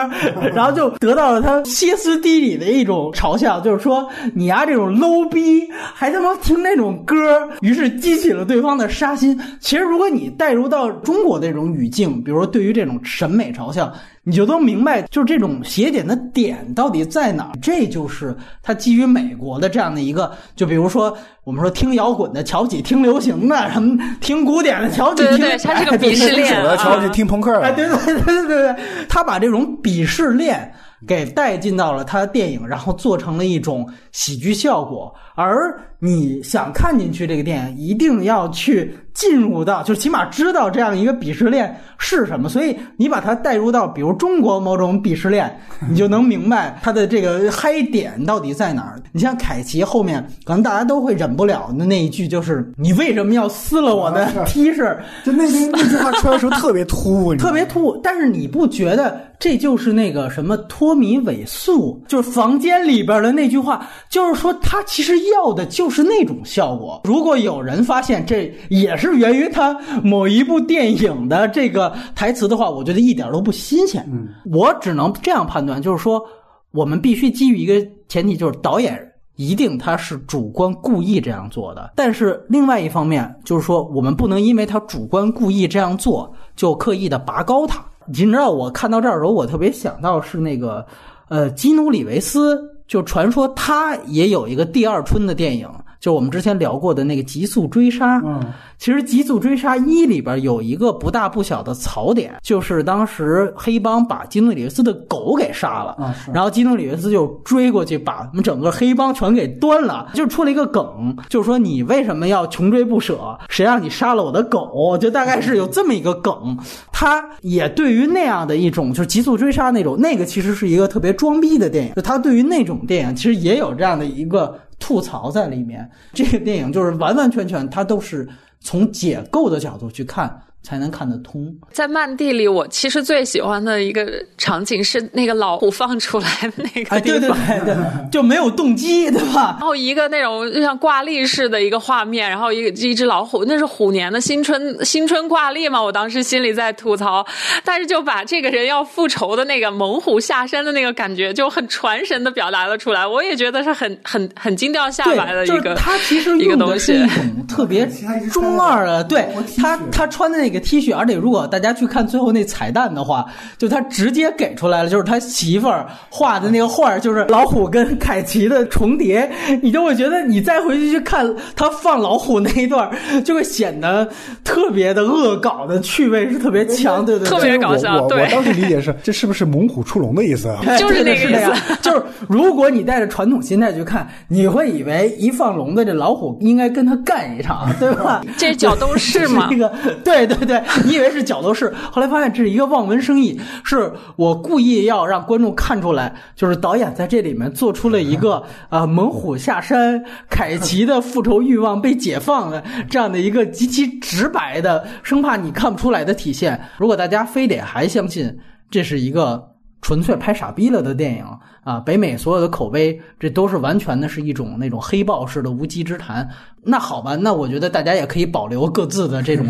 然后就得到了他歇斯底里的一种嘲笑，就是说你呀这种 low 逼还他妈听那种歌，于是激起了对方的杀心。其实如果你带入到中国的这种语语境，比如说对于这种审美朝向，你就都明白就是这种邪典的点到底在哪儿。这就是它基于美国的这样的一个，就比如说我们说听摇滚的乔几听流行的什么，听古典的乔几听，对对对，它是个鄙视链，乔几听朋克，哎，对对对对对，他把这种鄙视链给带进到了他的电影，然后做成了一种喜剧效果。而你想看进去这个电影一定要去进入到，就起码知道这样一个鄙视链是什么，所以你把它带入到比如中国某种鄙视链，你就能明白它的这个嗨点到底在哪儿。你像凯奇后面可能大家都会忍不了的那一句，就是你为什么要撕了我的 T 恤、啊、就那句话出来的时候特别突兀特别突兀，但是你不觉得这就是那个什么托米韦素，就是房间里边的那句话，就是说他其实要的就是那种效果。如果有人发现这也是源于他某一部电影的这个台词的话，我觉得一点都不新鲜。我只能这样判断，就是说我们必须基于一个前提，就是导演一定他是主观故意这样做的，但是另外一方面就是说我们不能因为他主观故意这样做就刻意的拔高他。你知道我看到这儿的时候我特别想到是那个呃，基努里维斯，就传说他也有一个第二春的电影，就我们之前聊过的那个极速追杀。嗯，其实极速追杀一里边有一个不大不小的槽点，就是当时黑帮把基努里维斯的狗给杀了、啊、然后基努里维斯就追过去把我们整个黑帮全给端了，就出了一个梗，就是说你为什么要穷追不舍，谁让你杀了我的狗，就大概是有这么一个梗。他也对于那样的一种就是极速追杀那种，那个其实是一个特别装逼的电影，就他对于那种电影其实也有这样的一个吐槽在里面。这个电影就是完完全全它都是从解构的角度去看才能看得通。在漫地里我其实最喜欢的一个场景是那个老虎放出来的那个地方、哎、对对 对, 对就没有动机对吧，然后一个那种就像挂历式的一个画面，然后一一只老虎，那是虎年的新春新春挂历嘛，我当时心里在吐槽，但是就把这个人要复仇的那个猛虎下山的那个感觉就很传神的表达了出来，我也觉得是很很很精雕下来的一个、就是、他其实用的是一种特别中二的，对他他穿的那个T 恤，而且如果大家去看最后那彩蛋的话，就他直接给出来了，就是他媳妇儿画的那个画就是老虎跟凯奇的重叠，你就会觉得你再回去去看他放老虎那一段就会显得特别的恶搞的趣味是特别强，对对对，特别搞笑。我当时理解是这是不是猛虎出笼的意思啊？就是那个意思，就是如果你带着传统心态去看，你会以为一放笼子这老虎应该跟他干一场，对吧？这角斗士嘛，这个对对。对，你以为是角斗士，后来发现这是一个望文生义，是我故意要让观众看出来，就是导演在这里面做出了一个呃猛虎下山，凯奇的复仇欲望被解放了这样的一个极其直白的，生怕你看不出来的体现。如果大家非得还相信这是一个纯粹拍傻逼了的电影啊，北美所有的口碑这都是完全的是一种那种黑豹式的无稽之谈，那好吧，那我觉得大家也可以保留各自的这种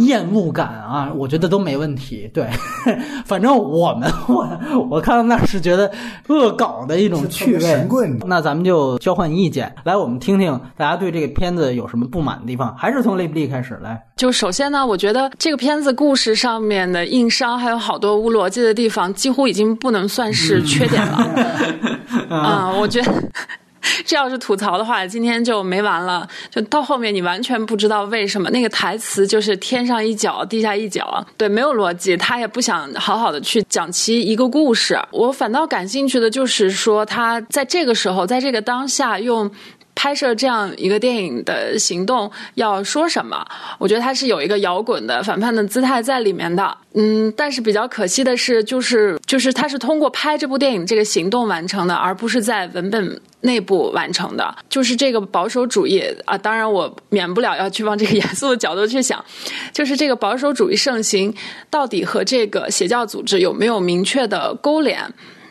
厌恶感啊，我觉得都没问题。对，反正我们我我看到那是觉得恶搞的一种趣味。那咱们就交换意见，来我们听听大家对这个片子有什么不满的地方，还是从雷布利开始来。就首先呢，我觉得这个片子故事上面的硬伤还有好多无逻辑的地方，几乎已经不能算是缺点了。啊、嗯，我觉得这要是吐槽的话，今天就没完了。就到后面你完全不知道为什么那个台词就是天上一脚地下一脚，对，没有逻辑，他也不想好好的去讲其一个故事。我反倒感兴趣的就是说，他在这个时候，在这个当下用拍摄这样一个电影的行动要说什么？我觉得它是有一个摇滚的反叛的姿态在里面的，嗯，但是比较可惜的是，就是就是它是通过拍这部电影这个行动完成的，而不是在文本内部完成的，就是这个保守主义啊，当然我免不了要去往这个严肃的角度去想，就是这个保守主义盛行到底和这个邪教组织有没有明确的勾连？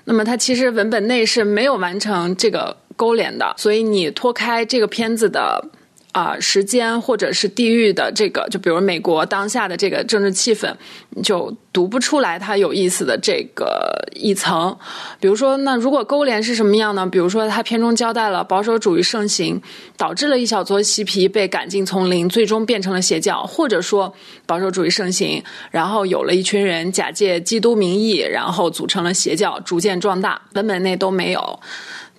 那么它其实文本内是没有完成这个勾连的，所以你脱开这个片子的啊、呃、时间或者是地域的这个，就比如美国当下的这个政治气氛，你就读不出来它有意思的这个一层。比如说，那如果勾连是什么样呢？比如说，它片中交代了保守主义盛行导致了一小撮嬉皮被赶进丛林，最终变成了邪教，或者说保守主义盛行，然后有了一群人假借基督名义，然后组成了邪教，逐渐壮大，文本内都没有。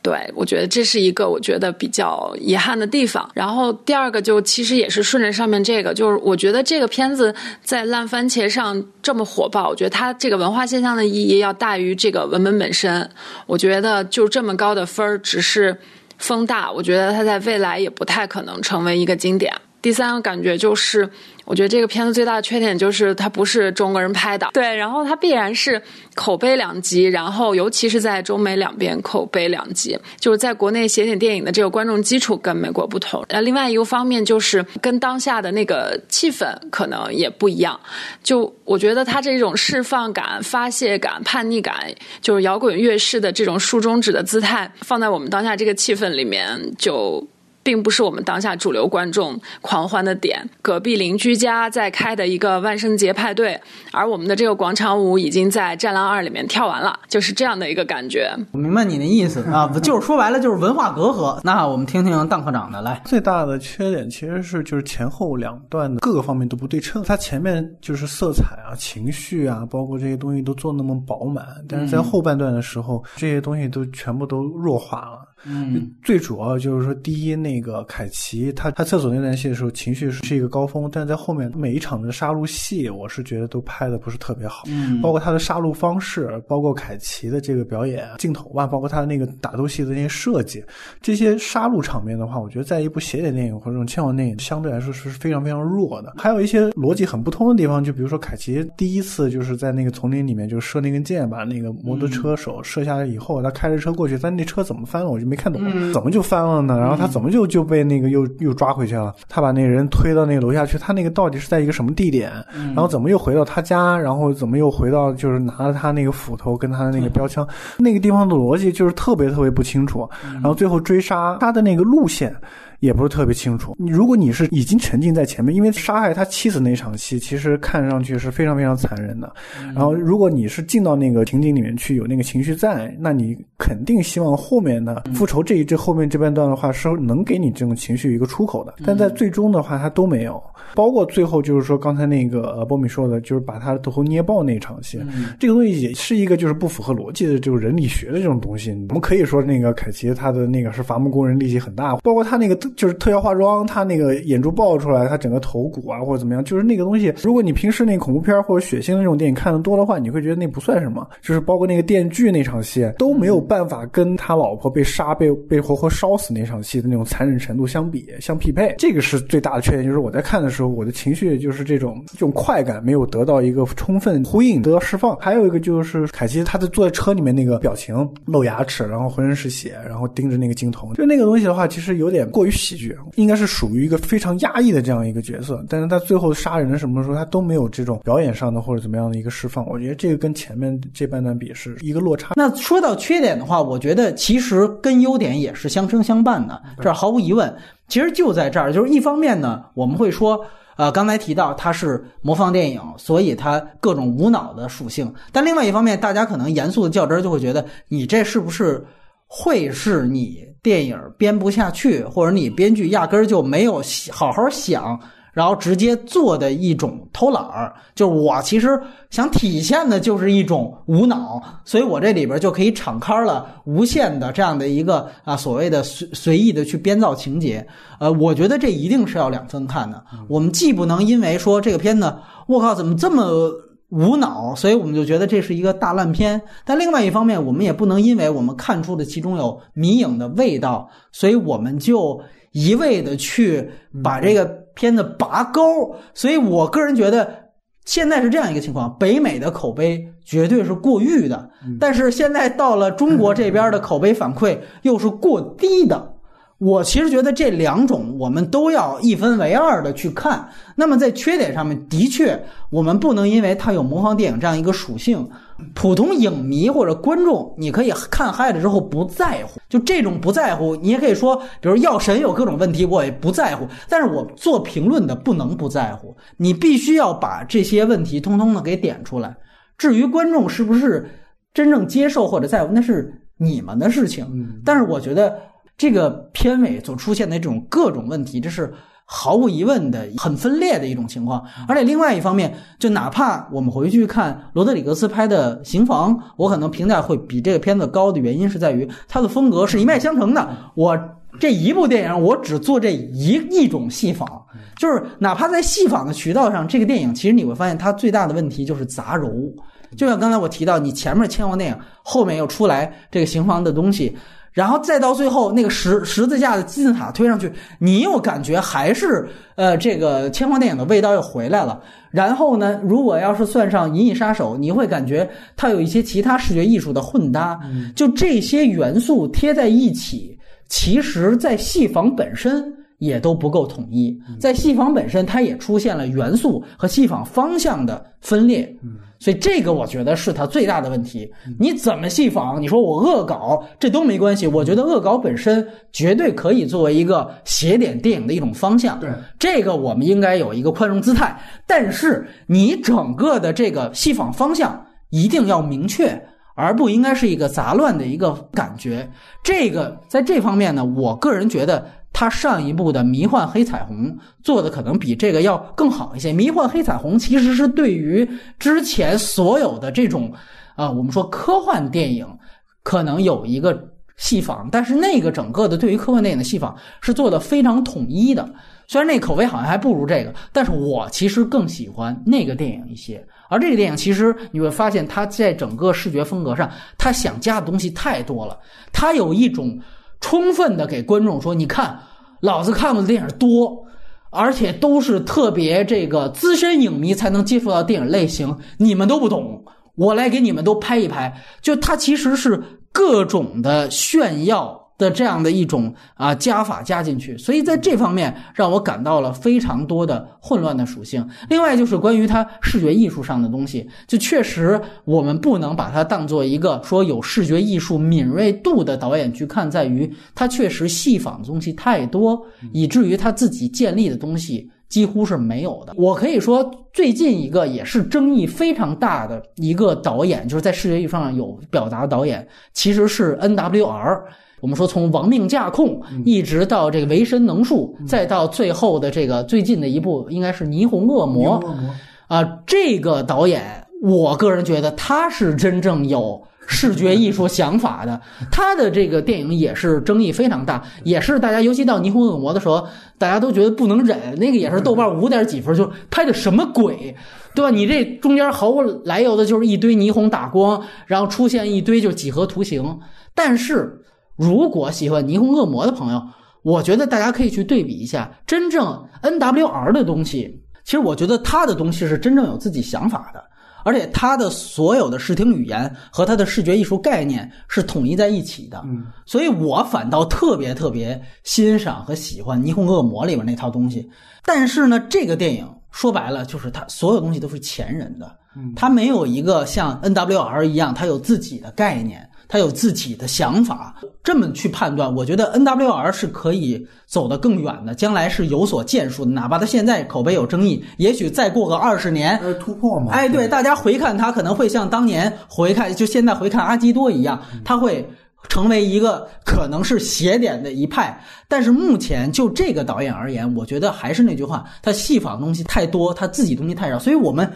对，我觉得这是一个我觉得比较遗憾的地方。然后第二个就其实也是顺着上面这个，就是我觉得这个片子在烂番茄上这么火爆，我觉得它这个文化现象的意义要大于这个文本本身。我觉得就这么高的分儿只是风大，我觉得它在未来也不太可能成为一个经典。第三个感觉就是，我觉得这个片子最大的缺点就是它不是中国人拍的，对，然后它必然是口碑两极，然后尤其是在中美两边口碑两极，就是在国内写点电影的这个观众基础跟美国不同。呃，另外一个方面就是跟当下的那个气氛可能也不一样。就我觉得它这种释放感、发泄感、叛逆感，就是摇滚乐式的这种竖中指的姿态，放在我们当下这个气氛里面就并不是我们当下主流观众狂欢的点。隔壁邻居家在开的一个万圣节派对，而我们的这个广场舞已经在《战狼二》里面跳完了，就是这样的一个感觉。我明白你的意思啊，就是说白了就是文化隔阂。那我们听听蛋科长的来。最大的缺点其实是就是前后两段的各个方面都不对称。它前面就是色彩啊、情绪啊，包括这些东西都做那么饱满，但是在后半段的时候，嗯、这些东西都全部都弱化了。嗯，最主要就是说，第一，那个凯奇他他厕所那段戏的时候，情绪是一个高峰，但在后面每一场的杀戮戏，我是觉得都拍的不是特别好，嗯，包括他的杀戮方式，包括凯奇的这个表演镜头吧，包括他的那个打斗戏的那些设计，这些杀戮场面的话，我觉得在一部邪典电影或者这种枪王电影相对来说是非常非常弱的。还有一些逻辑很不通的地方，就比如说凯奇第一次就是在那个丛林里面就射那根箭，把那个摩托车手射下来以后，他开着车过去，但那车怎么翻了，我就。没看懂、嗯、怎么就翻了呢，然后他怎么就就被那个又又抓回去了，他把那个人推到那个楼下去，他那个到底是在一个什么地点、嗯、然后怎么又回到他家，然后怎么又回到就是拿了他那个斧头跟他的那个标枪、嗯、那个地方的逻辑就是特别特别不清楚，然后最后追杀他的那个路线也不是特别清楚。如果你是已经沉浸在前面，因为杀害他妻子那场戏其实看上去是非常非常残忍的，然后如果你是进到那个情景里面去有那个情绪在，那你肯定希望后面的复仇这一这后面这半段的话是能给你这种情绪一个出口的，但在最终的话他都没有，包括最后就是说刚才那个波米说的就是把他的头捏爆那场戏，这个东西也是一个就是不符合逻辑的就是人理学的这种东西。我们可以说那个凯奇他的那个是伐木工人力气很大，包括他那个就是特效化妆，他那个眼珠爆出来，他整个头骨啊或者怎么样，就是那个东西如果你平时那恐怖片或者血腥那种电影看得多的话，你会觉得那不算什么，就是包括那个电锯那场戏都没有办法跟他老婆被杀被被活活烧死那场戏的那种残忍程度相比相匹配，这个是最大的缺点，就是我在看的时候我的情绪就是这种这种快感没有得到一个充分呼应得到释放。还有一个就是凯奇他在坐在车里面那个表情露牙齿然后浑身是血然后盯着那个镜头，就那个东西的话其实有点过于喜剧，应该是属于一个非常压抑的这样一个角色，但是他最后杀人的什么时候他都没有这种表演上的或者怎么样的一个释放，我觉得这个跟前面这半段比是一个落差。那说到缺点的话，我觉得其实跟优点也是相生相伴的，这毫无疑问。其实就在这儿，就是一方面呢我们会说呃，刚才提到它是模仿电影，所以它各种无脑的属性，但另外一方面大家可能严肃的较真就会觉得你这是不是会是你电影编不下去，或者你编剧压根儿就没有好好想，然后直接做的一种偷懒儿，就是我其实想体现的就是一种无脑，所以我这里边就可以敞开了无限的这样的一个啊所谓的随随意的去编造情节。呃，我觉得这一定是要两分看的，我们既不能因为说这个片子我靠怎么这么无脑，所以我们就觉得这是一个大烂片，但另外一方面我们也不能因为我们看出的其中有迷影的味道，所以我们就一味的去把这个片子拔钩。所以我个人觉得现在是这样一个情况，北美的口碑绝对是过誉的，但是现在到了中国这边的口碑反馈又是过低的，我其实觉得这两种我们都要一分为二的去看。那么在缺点上面的确我们不能因为它有模仿电影这样一个属性，普通影迷或者观众你可以看嗨了之后不在乎，就这种不在乎你也可以说比如药神有各种问题我也不在乎，但是我做评论的不能不在乎，你必须要把这些问题通通的给点出来，至于观众是不是真正接受或者在乎那是你们的事情。但是我觉得这个片尾所出现的这种各种问题，这是毫无疑问的很分裂的一种情况。而且另外一方面，就哪怕我们回去看罗德里格斯拍的《刑房》，我可能评价会比这个片子高的原因是在于它的风格是一脉相承的，我这一部电影我只做这一一种戏仿，就是哪怕在戏仿的渠道上，这个电影其实你会发现它最大的问题就是杂糅。就像刚才我提到，你前面千王电影，后面又出来这个刑房的东西，然后再到最后那个十十字架的金字塔推上去，你又感觉还是呃这个千荒电影的味道又回来了。然后呢，如果要是算上银翼杀手，你会感觉它有一些其他视觉艺术的混搭，就这些元素贴在一起，其实在戏仿本身也都不够统一，在戏仿本身它也出现了元素和戏仿方向的分裂。所以这个我觉得是它最大的问题。你怎么戏仿，你说我恶搞这都没关系，我觉得恶搞本身绝对可以作为一个写点电影的一种方向，对这个我们应该有一个宽容姿态，但是你整个的这个戏仿方向一定要明确，而不应该是一个杂乱的一个感觉。这个在这方面呢，我个人觉得他上一部的迷幻黑彩虹做的可能比这个要更好一些。迷幻黑彩虹其实是对于之前所有的这种啊、呃，我们说科幻电影可能有一个戏仿，但是那个整个的对于科幻电影的戏仿是做的非常统一的，虽然那口碑好像还不如这个，但是我其实更喜欢那个电影一些。而这个电影其实你会发现它在整个视觉风格上它想加的东西太多了，它有一种充分的给观众说你看老子看过的电影多，而且都是特别这个资深影迷才能接触到电影类型，你们都不懂我来给你们都拍一拍，就它其实是各种的炫耀的这样的一种啊加法加进去，所以在这方面让我感到了非常多的混乱的属性。另外就是关于它视觉艺术上的东西，就确实我们不能把它当做一个说有视觉艺术敏锐度的导演去看，在于它确实戏仿的东西太多，以至于他自己建立的东西几乎是没有的。我可以说最近一个也是争议非常大的一个导演，就是在视觉艺术上有表达的导演，其实是 N W R。我们说从亡命架控一直到这个维身能术，再到最后的这个最近的一部应该是霓虹恶魔啊，这个导演我个人觉得他是真正有视觉艺术想法的，他的这个电影也是争议非常大，也是大家尤其到霓虹恶魔的时候大家都觉得不能忍，那个也是豆瓣五点几分，就拍的什么鬼，对吧？你这中间毫无来由的就是一堆霓虹打光，然后出现一堆就几何图形。但是如果喜欢霓虹恶魔的朋友，我觉得大家可以去对比一下真正 N W R 的东西。其实我觉得他的东西是真正有自己想法的，而且他的所有的视听语言和他的视觉艺术概念是统一在一起的，所以我反倒特别特别欣赏和喜欢霓虹恶魔里面那套东西。但是呢，这个电影说白了就是他所有东西都是前人的，他没有一个像 N W R 一样他有自己的概念，他有自己的想法。这么去判断，我觉得 N W R 是可以走得更远的，将来是有所建树的，哪怕他现在口碑有争议，也许再过个二十年突破嘛。哎，对，大家回看他可能会像当年回看就现在回看阿基多一样，他会成为一个可能是邪典的一派。但是目前就这个导演而言，我觉得还是那句话，他戏仿东西太多，他自己东西太少，所以我们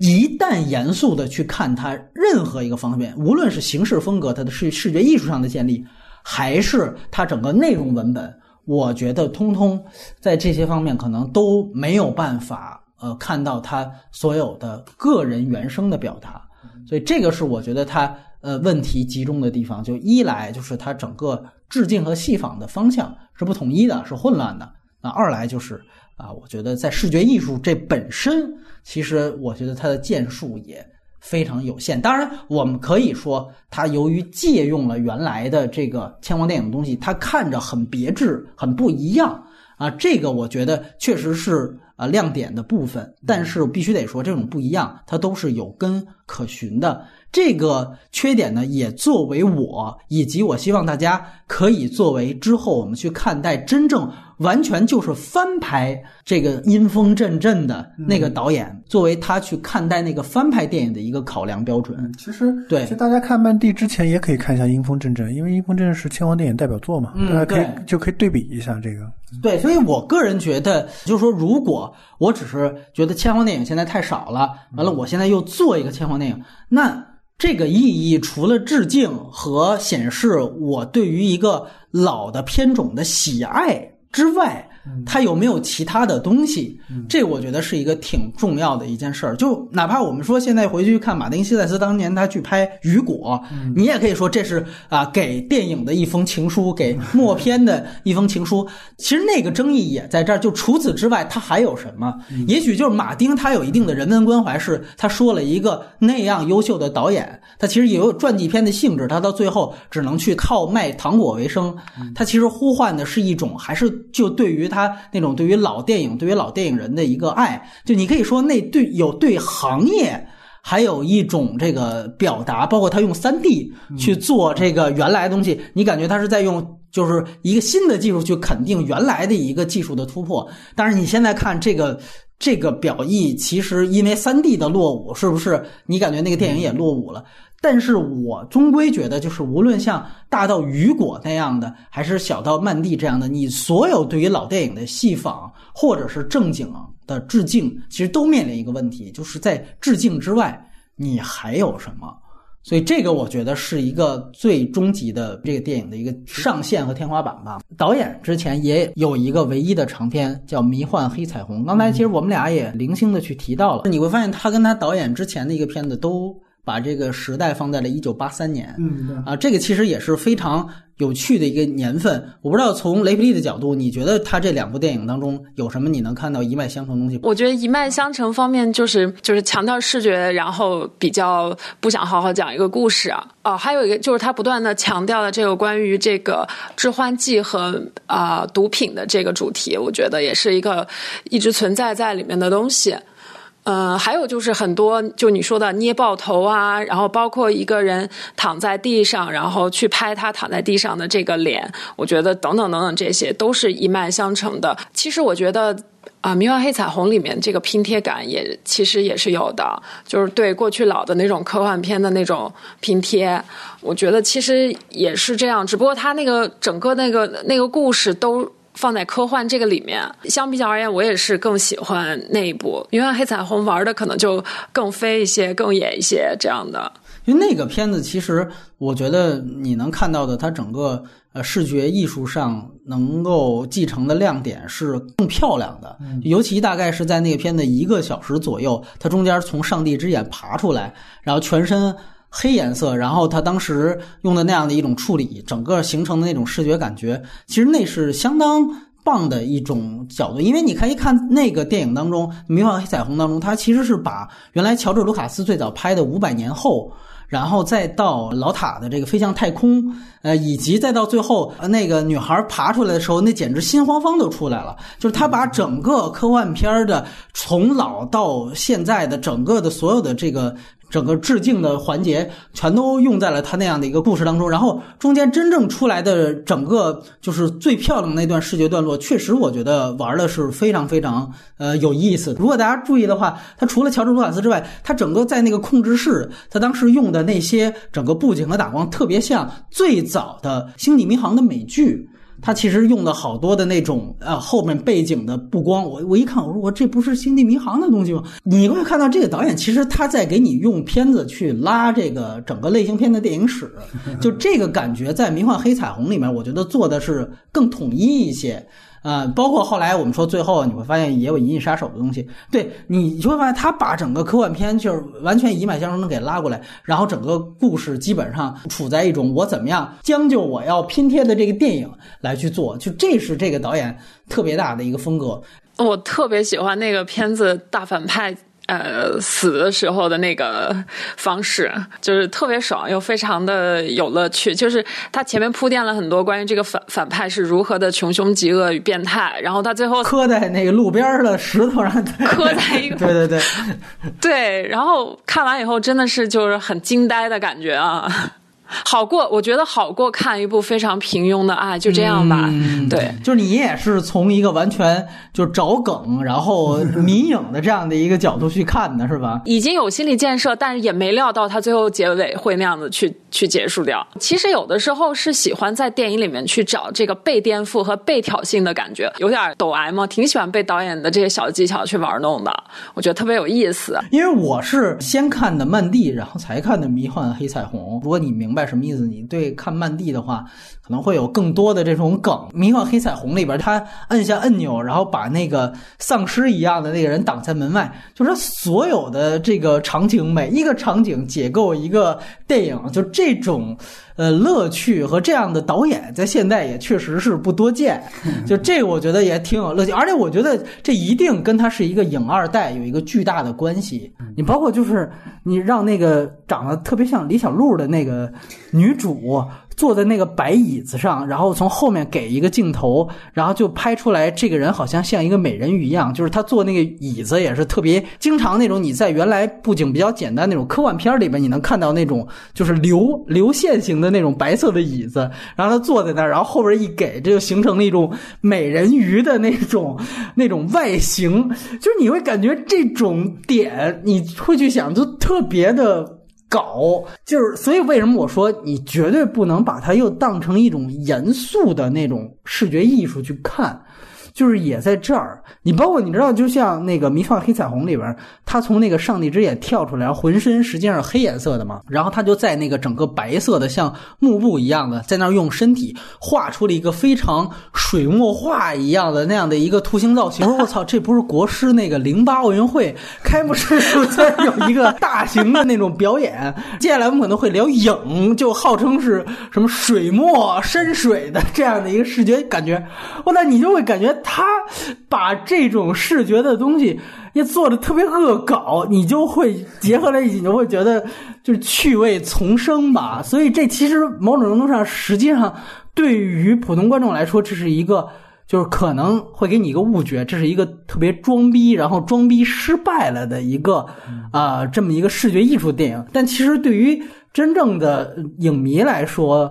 一旦严肃的去看它任何一个方面，无论是形式风格，它的视视觉艺术上的建立，还是它整个内容文本，我觉得通通在这些方面可能都没有办法呃看到它所有的个人原生的表达。所以这个是我觉得它呃问题集中的地方，就一来就是它整个致敬和戏仿的方向是不统一的，是混乱的。那二来就是啊，我觉得在视觉艺术这本身，其实我觉得它的建树也非常有限。当然我们可以说它由于借用了原来的这个千王电影的东西，它看着很别致很不一样啊，这个我觉得确实是啊亮点的部分。但是必须得说这种不一样它都是有根可循的，这个缺点呢也作为我以及我希望大家可以作为之后我们去看待真正完全就是翻拍这个阴风阵阵的那个导演、嗯、作为他去看待那个翻拍电影的一个考量标准、嗯、其实对，其实大家看漫帝之前也可以看一下阴风阵阵，因为阴风阵阵是千王电影代表作嘛、嗯、大家可以就可以对比一下这个。对，所以我个人觉得就是说，如果我只是觉得千王电影现在太少了，完了我现在又做一个千王电影，那这个意义除了致敬和显示我对于一个老的片种的喜爱之外，它有没有其他的东西，这我觉得是一个挺重要的一件事儿。就哪怕我们说现在回去看马丁·西塞斯当年他去拍《雨果》，你也可以说这是啊给电影的一封情书，给默片的一封情书。其实那个争议也在这儿，就除此之外他还有什么？也许就是马丁他有一定的人文关怀，是他说了一个那样优秀的导演，他其实也有传记片的性质，他到最后只能去靠卖糖果为生。他其实呼唤的是一种还是就对于他那种对于老电影对于老电影人的一个爱，就你可以说那对有对行业还有一种这个表达，包括他用 三 D 去做这个原来的东西，你感觉他是在用就是一个新的技术去肯定原来的一个技术的突破。但是你现在看这个这个表意，其实因为 三 D 的落伍，是不是你感觉那个电影也落伍了？但是我终归觉得就是无论像大到雨果那样的还是小到漫帝这样的，你所有对于老电影的戏仿或者是正经的致敬，其实都面临一个问题，就是在致敬之外你还有什么。所以这个我觉得是一个最终极的这个电影的一个上限和天花板吧。导演之前也有一个唯一的长片叫《迷幻黑彩虹》，刚才其实我们俩也零星的去提到了，你会发现他跟他导演之前的一个片子都把这个时代放在了一九八三年。嗯，啊，这个其实也是非常有趣的一个年份。我不知道从雷比利的角度，你觉得他这两部电影当中有什么你能看到一脉相承的东西？我觉得一脉相承方面就是就是强调视觉，然后比较不想好好讲一个故事啊。哦，还有一个就是他不断的强调了这个关于这个致幻剂和啊、呃、毒品的这个主题，我觉得也是一个一直存在在里面的东西。呃，还有就是很多就你说的捏爆头啊，然后包括一个人躺在地上，然后去拍他躺在地上的这个脸，我觉得等等等等，这些都是一脉相承的。其实我觉得啊，《迷幻黑彩虹》里面这个拼贴感也其实也是有的，就是对过去老的那种科幻片的那种拼贴，我觉得其实也是这样，只不过他那个整个那个那个故事都放在科幻这个里面，相比较而言，我也是更喜欢那一部。因为黑彩虹玩的可能就更飞一些，更野一些这样的。因为那个片子其实我觉得你能看到的它整个呃视觉艺术上能够继承的亮点是更漂亮的，尤其大概是在那个片子一个小时左右，它中间从上帝之眼爬出来，然后全身黑颜色，然后他当时用的那样的一种处理，整个形成的那种视觉感觉，其实那是相当棒的一种角度。因为你可以看那个电影当中，《迷幻黑彩虹》当中，它其实是把原来乔治·卢卡斯最早拍的《五百年后》，然后再到老塔的这个《飞向太空》，呃，以及再到最后那个女孩爬出来的时候，那简直心慌慌都出来了。就是他把整个科幻片的从老到现在的整个的所有的这个整个致敬的环节全都用在了他那样的一个故事当中，然后中间真正出来的整个就是最漂亮的那段视觉段落，确实我觉得玩的是非常非常呃有意思。如果大家注意的话，他除了乔治·卢卡斯之外，他整个在那个控制室，他当时用的那些整个布景和打光特别像最早的《星际迷航》的美剧。他其实用了好多的那种呃后面背景的布光，我我一看，我说我这不是星际迷航的东西吗？你会看到这个导演其实他在给你用片子去拉这个整个类型片的电影史，就这个感觉在《迷幻黑彩虹》里面，我觉得做的是更统一一些。呃，包括后来我们说最后你会发现也有《银翼杀手》的东西，对，你就会发现他把整个科幻片就是完全一脉相承给拉过来，然后整个故事基本上处在一种我怎么样将就我要拼贴的这个电影来去做，就这是这个导演特别大的一个风格。我特别喜欢那个片子大反派呃，死的时候的那个方式，就是特别爽又非常的有乐趣。就是他前面铺垫了很多关于这个反反派是如何的穷凶极恶与变态，然后他最后磕在那个路边的石头上，磕在一个对对对对，然后看完以后真的是就是很惊呆的感觉啊。好过，我觉得好过看一部非常平庸的啊，就这样吧。嗯、对，就是你也是从一个完全就找梗，然后迷影的这样的一个角度去看的，是吧？已经有心理建设，但是也没料到他最后结尾会那样子去去结束掉。其实有的时候是喜欢在电影里面去找这个被颠覆和被挑衅的感觉，有点抖 M， 挺喜欢被导演的这些小技巧去玩弄的，我觉得特别有意思。因为我是先看的《曼蒂》，然后才看的《迷幻黑彩虹》。如果你明白什么意思？你对看漫地的话，可能会有更多的这种梗。《迷幻黑彩虹》里边，他按下按钮，然后把那个丧尸一样的那个人挡在门外，就是所有的这个场景，每一个场景解构一个电影，就这种呃乐趣和这样的导演，在现在也确实是不多见。就这，我觉得也挺有乐趣，而且我觉得这一定跟他是一个影二代有一个巨大的关系。你包括就是你让那个长得特别像李小璐的那个女主坐在那个白椅子上，然后从后面给一个镜头，然后就拍出来这个人好像像一个美人鱼一样，就是他坐那个椅子也是特别经常那种你在原来布景比较简单那种科幻片里边你能看到那种就是流流线型的那种白色的椅子，然后他坐在那儿，然后后边一给，这就形成了一种美人鱼的那种那种外形，就是你会感觉这种点你会去想就特别的搞，就是所以为什么我说你绝对不能把它又当成一种严肃的那种视觉艺术去看，就是也在这儿。你包括你知道，就像那个迷幻黑彩虹里边，他从那个上帝之眼跳出来，浑身实际上是黑颜色的嘛，然后他就在那个整个白色的像幕布一样的，在那儿用身体画出了一个非常水墨画一样的那样的一个图形造型。我说我操，这不是国师那个零八奥运会开幕式突然有一个大型的那种表演？接下来我们可能会聊影，就号称是什么水墨深水的这样的一个视觉感觉。哇，那你就会感觉他把这种视觉的东西也做得特别恶搞，你就会结合在一起，你就会觉得就是趣味丛生吧。所以这其实某种程度上，实际上对于普通观众来说，这是一个就是可能会给你一个误觉，这是一个特别装逼，然后装逼失败了的一个啊、呃、这么一个视觉艺术电影。但其实对于真正的影迷来说，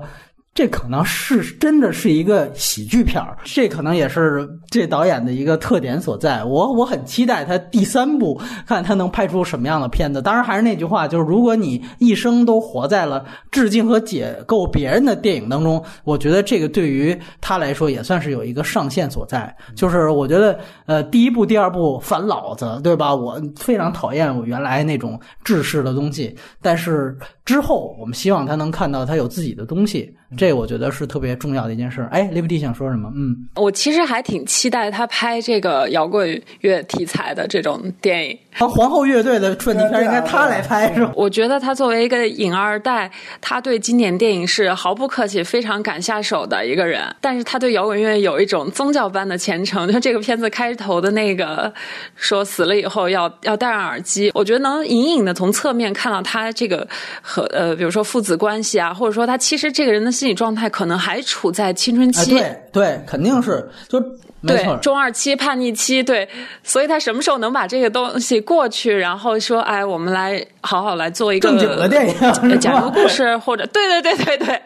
这可能是真的是一个喜剧片，这可能也是这导演的一个特点所在。我我很期待他第三部，看他能拍出什么样的片子。当然还是那句话，就是如果你一生都活在了致敬和解构别人的电影当中，我觉得这个对于他来说也算是有一个上限所在。就是我觉得呃，第一部第二部反老子，对吧？我非常讨厌我原来那种制式的东西，但是之后我们希望他能看到他有自己的东西，这我觉得是特别重要的一件事。哎，李不弟想说什么？嗯，我其实还挺期待他拍这个摇滚乐题材的这种电影。啊，皇后乐队的传记片应该他来拍是吧？我觉得他作为一个影二代，他对经典电影是毫不客气、非常敢下手的一个人。但是他对摇滚乐有一种宗教般的虔诚。就这个片子开头的那个说死了以后要要戴上耳机，我觉得能隐隐的从侧面看到他这个和呃，比如说父子关系啊，或者说他其实这个人的。心理状态可能还处在青春期，哎、对对，肯定是就对中二期、叛逆期，对，所以他什么时候能把这个东西过去，然后说，哎，我们来好好来做一个正经的电影，讲个故事，或者对对对对对。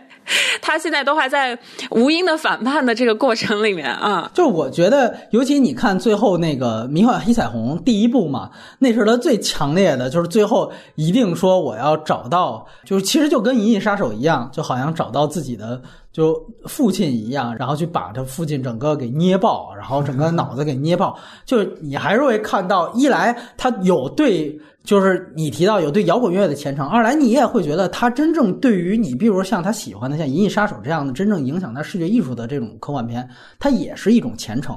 他现在都还在无音的反叛的这个过程里面啊，就是我觉得，尤其你看最后那个《迷幻黑彩虹》第一部嘛，那是他最强烈的，就是最后一定说我要找到，就是其实就跟《银翼杀手》一样，就好像找到自己的。就父亲一样，然后去把他父亲整个给捏爆，然后整个脑子给捏爆。就你还是会看到，一来他有对，就是你提到有对摇滚乐的虔诚；二来你也会觉得他真正对于你，比如像他喜欢的像《银翼杀手》这样的真正影响他视觉艺术的这种科幻片，他也是一种虔诚。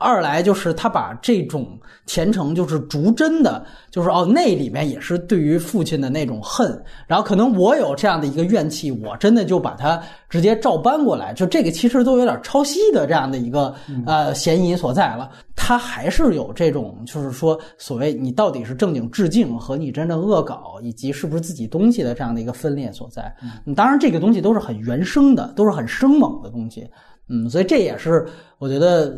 二来就是他把这种虔诚就是逐真的，就是哦，那里面也是对于父亲的那种恨，然后可能我有这样的一个怨气，我真的就把它直接照搬过来，就这个其实都有点抄袭的这样的一个呃嫌疑所在了。他还是有这种就是说所谓你到底是正经致敬和你真正恶搞以及是不是自己东西的这样的一个分裂所在。当然这个东西都是很原生的，都是很生猛的东西，嗯，所以这也是我觉得。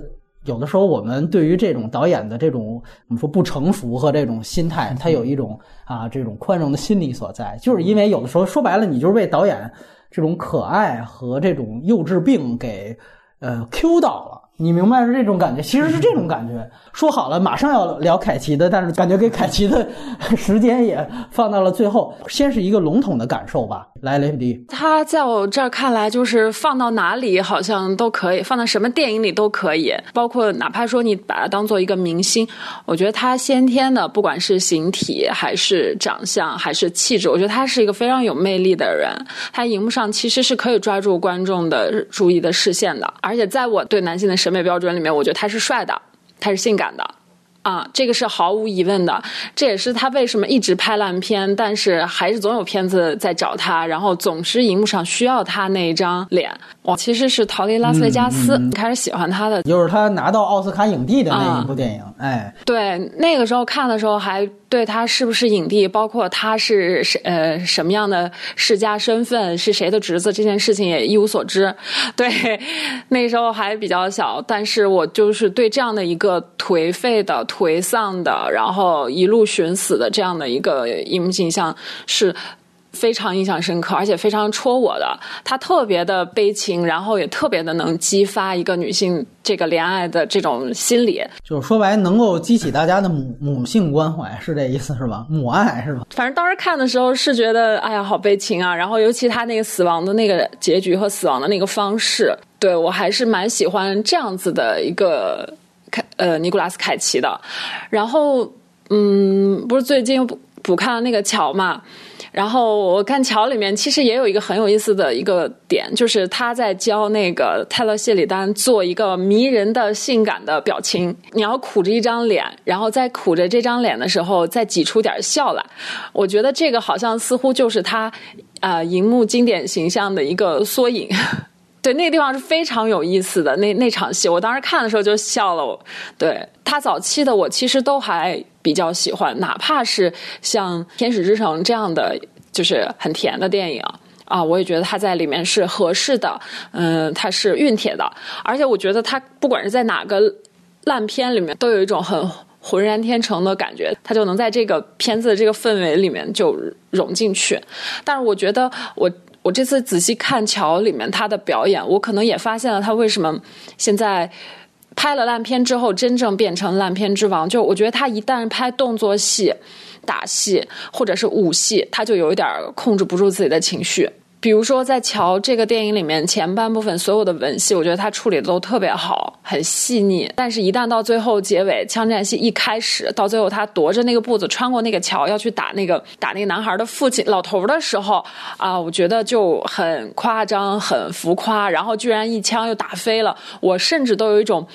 有的时候我们对于这种导演的这种我们说不成熟和这种心态，他有一种啊这种宽容的心理所在，就是因为有的时候说白了你就是被导演这种可爱和这种幼稚病给呃 Q 到了，你明白是这种感觉，其实是这种感觉。说好了马上要聊凯奇的，但是感觉给凯奇的时间也放到了最后，先是一个笼统的感受吧。来，雷迪，他在我这儿看来就是放到哪里好像都可以，放到什么电影里都可以，包括哪怕说你把它当做一个明星，我觉得他先天的不管是形体还是长相还是气质，我觉得他是一个非常有魅力的人，他荧幕上其实是可以抓住观众的注意的视线的，而且在我对男性的审美审美标准里面，我觉得他是帅的，他是性感的啊，这个是毫无疑问的，这也是他为什么一直拍烂片，但是还是总有片子在找他，然后总是荧幕上需要他那一张脸。我其实是逃离拉斯维加斯、嗯嗯、开始喜欢他的，就是他拿到奥斯卡影帝的那一部电影、啊、哎，对，那个时候看的时候还对他是不是影帝，包括他是呃什么样的世家身份，是谁的侄子这件事情也一无所知。对，那时候还比较小，但是我就是对这样的一个颓废的、颓丧的，然后一路寻死的这样的一个荧幕形象是非常印象深刻，而且非常戳我的。他特别的悲情，然后也特别的能激发一个女性这个恋爱的这种心理，就是说白能够激起大家的母母性关怀，是这意思是吧？母爱是吧？反正当时看的时候是觉得哎呀好悲情啊，然后尤其他那个死亡的那个结局和死亡的那个方式，对，我还是蛮喜欢这样子的一个呃尼古拉斯凯奇的。然后嗯，不是最近又补补看了那个乔嘛，然后我看乔里面其实也有一个很有意思的一个点，就是他在教那个泰勒谢里丹做一个迷人的性感的表情，你要苦着一张脸，然后在苦着这张脸的时候再挤出点笑来。我觉得这个好像似乎就是他呃荧幕经典形象的一个缩影。对，那个地方是非常有意思的，那那场戏我当时看的时候就笑了。我对他早期的我其实都还比较喜欢，哪怕是像《天使之城》这样的就是很甜的电影啊，我也觉得它在里面是合适的，嗯，它是熨帖的，而且我觉得它不管是在哪个烂片里面，都有一种很浑然天成的感觉，它就能在这个片子的这个氛围里面就融进去。但是我觉得我。我这次仔细看乔里面他的表演，我可能也发现了他为什么现在拍了烂片之后真正变成烂片之王。就我觉得他一旦拍动作戏、打戏或者是武戏，他就有一点控制不住自己的情绪。比如说在乔这个电影里面，前半部分所有的文戏我觉得他处理的都特别好，很细腻，但是一旦到最后结尾枪战戏一开始，到最后他夺着那个步子穿过那个桥要去打那个打那个男孩的父亲老头的时候啊，我觉得就很夸张很浮夸，然后居然一枪又打飞了，我甚至都有一种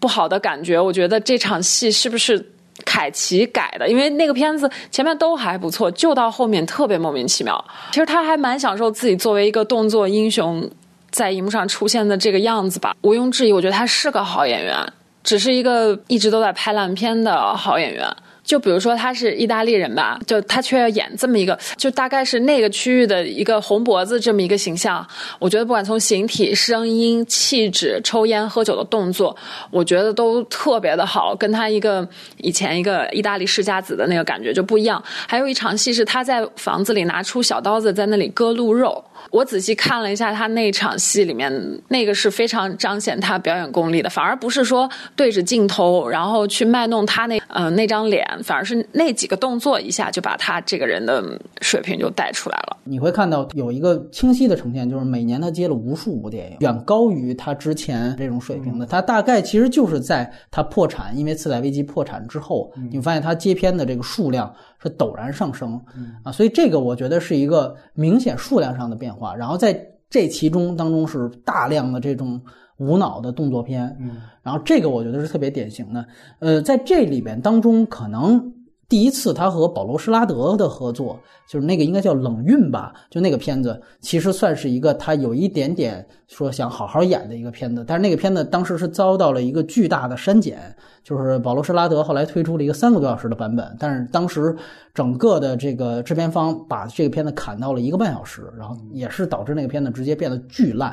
不好的感觉，我觉得这场戏是不是凯奇改的，因为那个片子前面都还不错，就到后面特别莫名其妙。其实他还蛮享受自己作为一个动作英雄在荧幕上出现的这个样子吧。毋庸置疑，我觉得他是个好演员，只是一个一直都在拍烂片的好演员。就比如说他是意大利人吧，就他却要演这么一个，就大概是那个区域的一个红脖子这么一个形象，我觉得不管从形体、声音、气质、抽烟喝酒的动作，我觉得都特别的好，跟他一个以前一个意大利世家子的那个感觉就不一样。还有一场戏是他在房子里拿出小刀子在那里割鹿肉，我仔细看了一下他那场戏里面，那个是非常彰显他表演功力的，反而不是说对着镜头然后去卖弄他那嗯、呃、那张脸，反而是那几个动作一下就把他这个人的水平就带出来了。你会看到有一个清晰的呈现，就是每年他接了无数部电影，远高于他之前这种水平的。他大概其实就是在他破产，因为次贷危机破产之后，你发现他接片的这个数量是陡然上升啊，所以这个我觉得是一个明显数量上的变化。然后在这其中当中是大量的这种无脑的动作片，然后这个我觉得是特别典型的。呃，在这里边当中，可能第一次他和保罗施拉德的合作，就是那个应该叫冷运吧，就那个片子其实算是一个他有一点点说想好好演的一个片子，但是那个片子当时是遭到了一个巨大的删减，就是保罗施拉德后来推出了一个三个多小时的版本，但是当时整个的这个制片方把这个片子砍到了一个半小时，然后也是导致那个片子直接变得巨烂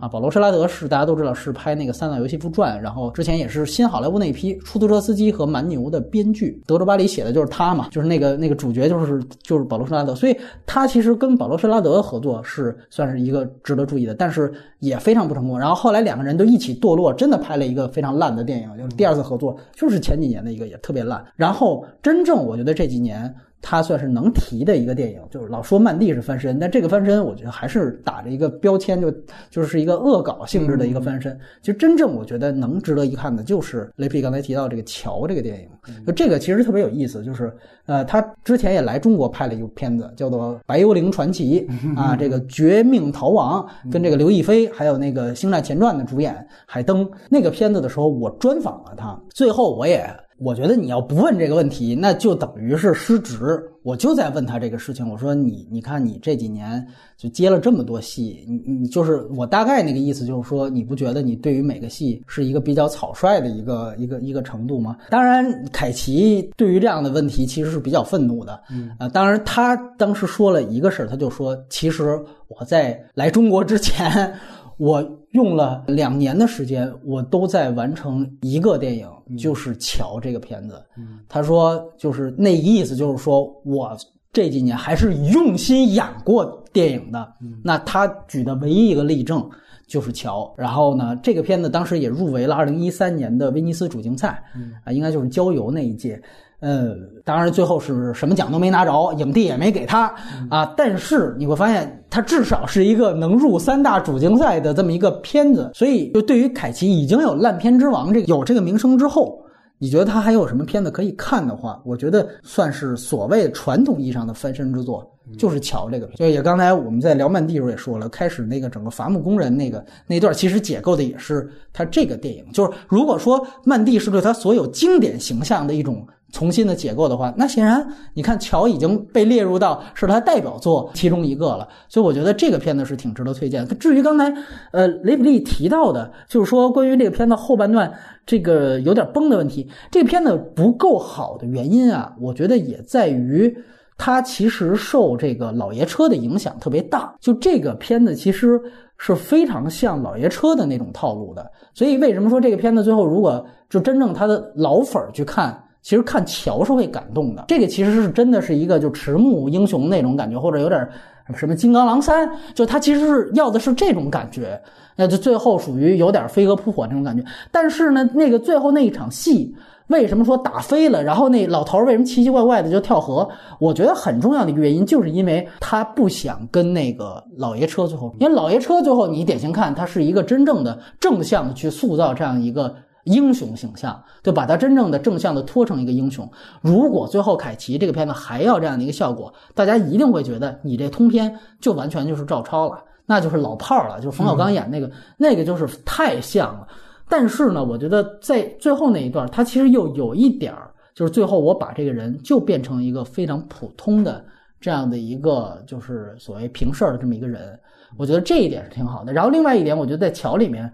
啊。保罗施拉德是大家都知道是拍那个《三岛由纪夫传》，然后之前也是新好莱坞那一批出租车司机和蛮牛的编剧，德州巴黎写的就是他嘛，就是那个那个主角就是就是保罗施拉德，所以他其实跟保罗施拉德的合作是算是一个值得注意的，但是也非常不成功。然后后来两个人都一起堕落，真的拍了一个非常烂的电影，就是第二次合作，就是前几年的一个也特别烂。然后真正我觉得这几年他算是能提的一个电影，就是老说曼蒂是翻身，但这个翻身我觉得还是打着一个标签，就就是一个恶搞性质的一个翻身。其实真正我觉得能值得一看的就是雷皮刚才提到这个乔这个电影，就这个其实特别有意思，就是呃，他之前也来中国拍了一部片子叫做《白幽灵传奇》啊，这个绝命逃亡跟这个刘亦菲还有那个《星战前传》的主演海登那个片子的时候，我专访了他，最后我也我觉得你要不问这个问题那就等于是失职，我就在问他这个事情，我说你你看你这几年就接了这么多戏，你你就是我大概那个意思就是说你不觉得你对于每个戏是一个比较草率的一个一个一个程度吗？当然凯奇对于这样的问题其实是比较愤怒的啊，当然他当时说了一个事儿，他就说其实我在来中国之前我用了两年的时间，我都在完成一个电影，就是《乔》这个片子。他说，就是那意思，就是说我这几年还是用心演过电影的。那他举的唯一一个例证就是《乔》。然后呢，这个片子当时也入围了二零一三年的威尼斯主竞赛啊，应该就是郊游那一届。嗯，当然最后是什么奖都没拿着，影帝也没给他啊，但是你会发现他至少是一个能入三大主竞赛的这么一个片子，所以就对于凯奇已经有烂片之王这个有这个名声之后，你觉得他还有什么片子可以看的话，我觉得算是所谓传统意义上的翻身之作，就是乔这个片。就也刚才我们在聊曼蒂时候也说了，开始那个整个伐木工人那个那段，其实解构的也是他这个电影。就是如果说曼蒂是对他所有经典形象的一种重新的解构的话，那显然你看乔已经被列入到是他代表作其中一个了，所以我觉得这个片子是挺值得推荐的。至于刚才呃雷比利提到的，就是说关于这个片子后半段这个有点崩的问题，这个片子不够好的原因啊，我觉得也在于它其实受这个老爷车的影响特别大，就这个片子其实是非常像老爷车的那种套路的，所以为什么说这个片子最后如果就真正他的老粉去看，其实看乔是会感动的，这个其实是真的是一个就迟暮英雄那种感觉，或者有点什么金刚狼三，就他其实是要的是这种感觉，那就最后属于有点飞蛾扑火那种感觉。但是呢，那个最后那一场戏为什么说打飞了，然后那老头为什么奇奇怪怪的就跳河，我觉得很重要的一个原因就是因为他不想跟那个老爷车最后，因为老爷车最后你典型看他是一个真正的正向的去塑造这样一个英雄形象，就把他真正的正向的拖成一个英雄。如果最后凯奇这个片子还要这样的一个效果，大家一定会觉得你这通篇就完全就是照抄了，那就是老炮了，就是冯小刚演那个、嗯、那个就是太像了。但是呢，我觉得在最后那一段他其实又有一点，就是最后我把这个人就变成一个非常普通的这样的一个就是所谓平事的这么一个人，我觉得这一点是挺好的。然后另外一点，我觉得在桥里面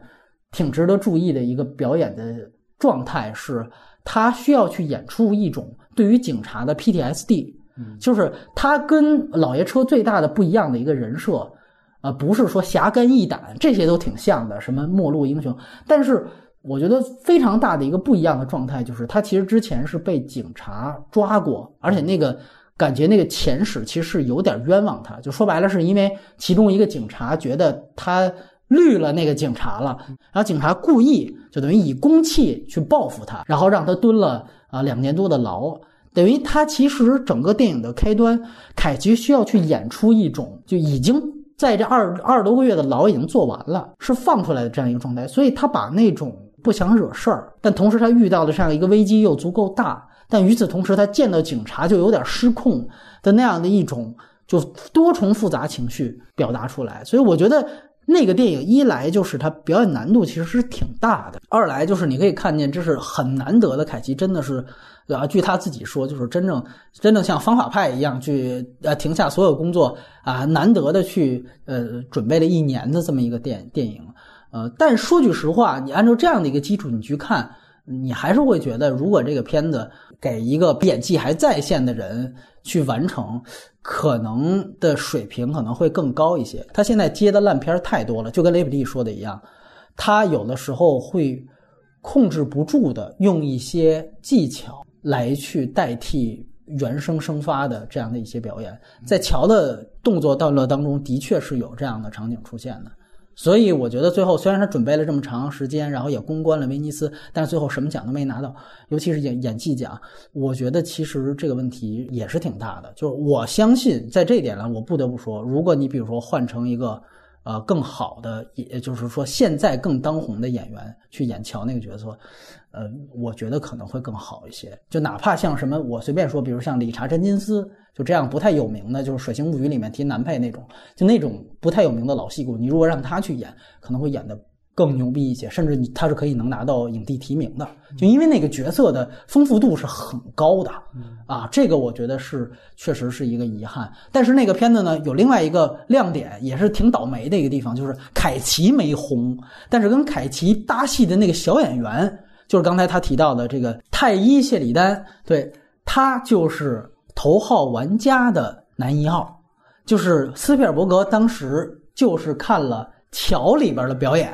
挺值得注意的一个表演的状态是，他需要去演出一种对于警察的 P T S D， 就是他跟老爷车最大的不一样的一个人设，呃，不是说侠肝义胆这些都挺像的，什么末路英雄，但是我觉得非常大的一个不一样的状态就是，他其实之前是被警察抓过，而且那个感觉那个前史其实有点冤枉他，就说白了是因为其中一个警察觉得他绿了那个警察了，然后警察故意就等于以公器去报复他，然后让他蹲了啊两年多的牢。等于他其实整个电影的开端，凯奇需要去演出一种就已经在这二二十多个月的牢已经做完了，是放出来的这样一个状态。所以他把那种不想惹事儿，但同时他遇到的这样一个危机又足够大，但与此同时他见到警察就有点失控的那样的一种就多重复杂情绪表达出来。所以我觉得那个电影一来就是它表演难度其实是挺大的，二来就是你可以看见这是很难得的凯奇真的是啊，据他自己说就是真正真正像方法派一样去呃、啊、停下所有工作啊，难得的去呃准备了一年的这么一个电电影，呃，但说句实话，你按照这样的一个基础你去看，你还是会觉得如果这个片子给一个演技还在线的人去完成，可能的水平可能会更高一些。他现在接的烂片太多了，就跟雷比利说的一样，他有的时候会控制不住的用一些技巧来去代替原生生发的这样的一些表演，在乔的动作段落当中的确是有这样的场景出现的。所以我觉得最后虽然他准备了这么长时间，然后也公关了威尼斯，但是最后什么奖都没拿到，尤其是演演技奖，我觉得其实这个问题也是挺大的。就是我相信在这一点呢，我不得不说，如果你比如说换成一个呃更好的，也就是说现在更当红的演员去演乔那个角色，呃我觉得可能会更好一些。就哪怕像什么我随便说，比如像理查·詹金斯就这样不太有名的，就是《水形物语》里面提男配那种，就那种不太有名的老戏骨，你如果让他去演，可能会演得更牛逼一些，甚至你他是可以能拿到影帝提名的，就因为那个角色的丰富度是很高的啊，这个我觉得是确实是一个遗憾。但是那个片子呢，有另外一个亮点，也是挺倒霉的一个地方，就是凯奇没红，但是跟凯奇搭戏的那个小演员，就是刚才他提到的这个太医谢里丹，对，他就是头号玩家的男一号，就是斯皮尔伯格当时就是看了乔里边的表演，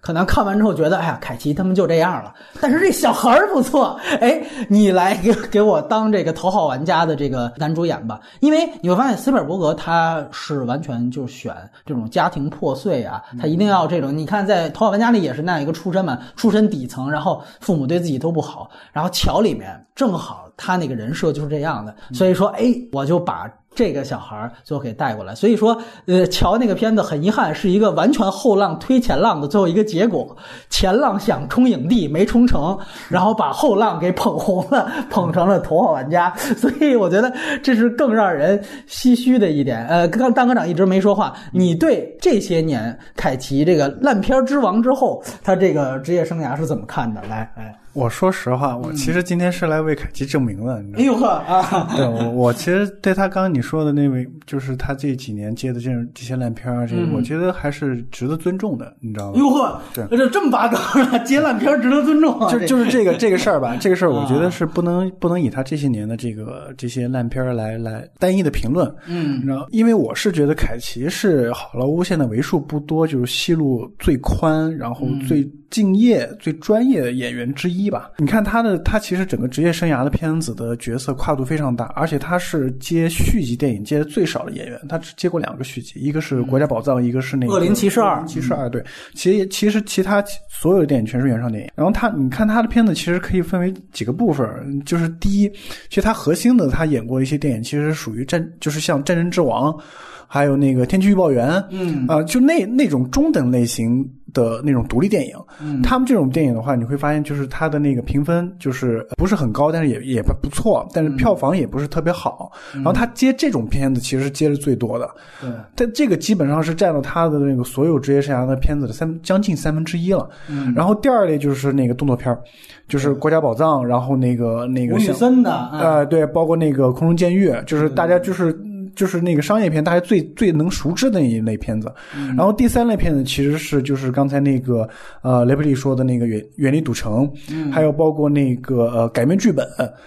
可能看完之后觉得哎呀凯奇他们就这样了，但是这小孩不错，哎，你来给给我当这个头号玩家的这个男主演吧。因为你会发现斯皮尔伯格他是完全就选这种家庭破碎啊，他一定要这种，你看在头号玩家里也是那样一个出身嘛，出身底层，然后父母对自己都不好，然后乔里面正好他那个人设就是这样的，所以说哎，我就把这个小孩最后给带过来。所以说呃，乔那个片子很遗憾是一个完全后浪推前浪的最后一个结果，前浪想冲影帝没冲成，然后把后浪给捧红了，捧成了头号玩家。所以我觉得这是更让人唏嘘的一点。呃，刚当科长一直没说话，你对这些年凯奇这个烂片之王之后他这个职业生涯是怎么看的？来哎，我说实话，我其实今天是来为凯奇证明的，你知道吗？哎呦呵啊！对，我我其实对他刚刚你说的那位，就是他这几年接的这这些烂片啊，这、嗯、我觉得还是值得尊重的，你知道吗？哎呦呵，对，这这么拔高了，接烂片值得尊重、啊。就就是这个这个事儿吧，这个事儿我觉得是不能、啊、不能以他这些年的这个这些烂片来来单一的评论，嗯，然后因为我是觉得凯奇是好莱坞现在为数不多就是戏路最宽，然后最、嗯。敬业最专业的演员之一吧。你看他的，他其实整个职业生涯的片子的角色跨度非常大，而且他是接续集电影接最少的演员，他只接过两个续集，一个是《国家宝藏》，一个是那个《恶灵骑士二》。骑士二，对，其实其实其他所有的电影全是原创电影。然后他，你看他的片子其实可以分为几个部分，就是第一，其实他核心的他演过一些电影，其实属于战，就是像《战争之王》。还有那个天气预报员，嗯啊、呃，就那那种中等类型的那种独立电影、嗯，他们这种电影的话，你会发现就是它的那个评分就是不是很高，但是也也不错，但是票房也不是特别好。嗯、然后他接这种片子其实是接的最多的，对、嗯，但这个基本上是占了他的那个所有职业生涯的片子的三将近三分之一了、嗯。然后第二类就是那个动作片，就是《国家宝藏》，然后那个那个吴宇森的，呃，对，包括那个《空中监狱》，就是大家就是。就是那个商业片大家最最能熟知的那一类片子、嗯、然后第三类片子其实是就是刚才那个呃雷布利说的那个远远离赌城、嗯、还有包括那个呃改编剧本，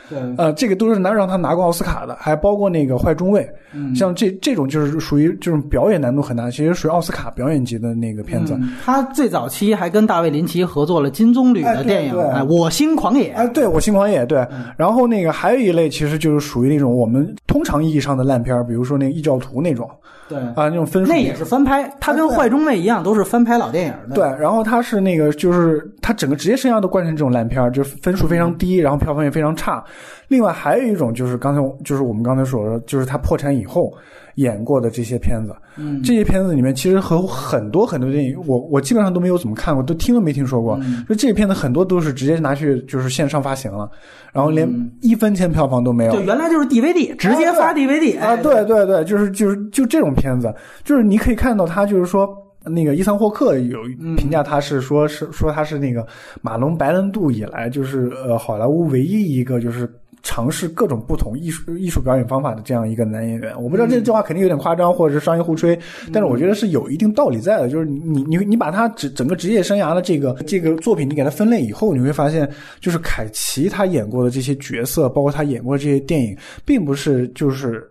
对，呃这个都是能让他拿过奥斯卡的，还包括那个坏中尉、嗯、像这这种就是属于这种表演难度很大，其实属于奥斯卡表演级的那个片子、嗯、他最早期还跟大卫林奇合作了金棕榈的电影、哎哎、我心狂野、哎、对，我心狂野，对、嗯、然后那个还有一类其实就是属于那种我们通常意义上的烂片，比如说那个《异教徒》那种，对啊，那种分数那也是翻拍，他跟《坏中尉》一样，都是翻拍老电影的。对，然后他是那个，就是他整个职业生涯都贯穿这种烂片，就是分数非常低，然后票房也非常差。另外还有一种就是刚才就是我们刚才说的，就是他破产以后演过的这些片子，嗯，这些片子里面其实和很多很多电影，我我基本上都没有怎么看过，都听都没听说过。嗯、就这些片子很多都是直接拿去就是线上发行了，然后连一分钱票房都没有。嗯、对，原来就是 D V D， 直接发 D V D 啊！对、哎、对 对, 对，就是就是就这种片子，就是你可以看到它，就是说。那个伊桑霍克有评价他是说是、嗯、说他是那个马龙白兰度以来就是呃好莱坞唯一一个就是尝试各种不同艺术艺术表演方法的这样一个男演员。我不知道这句话肯定有点夸张或者是商业互吹、嗯、但是我觉得是有一定道理在的，就是你你你把他整个职业生涯的这个这个作品你给他分类以后，你会发现就是凯奇他演过的这些角色，包括他演过这些电影，并不是就是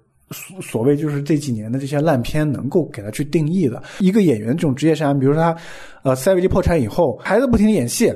所谓就是这几年的这些烂片能够给他去定义的。一个演员这种职业生涯，比如说他呃塞维利破产以后还在不停的演戏，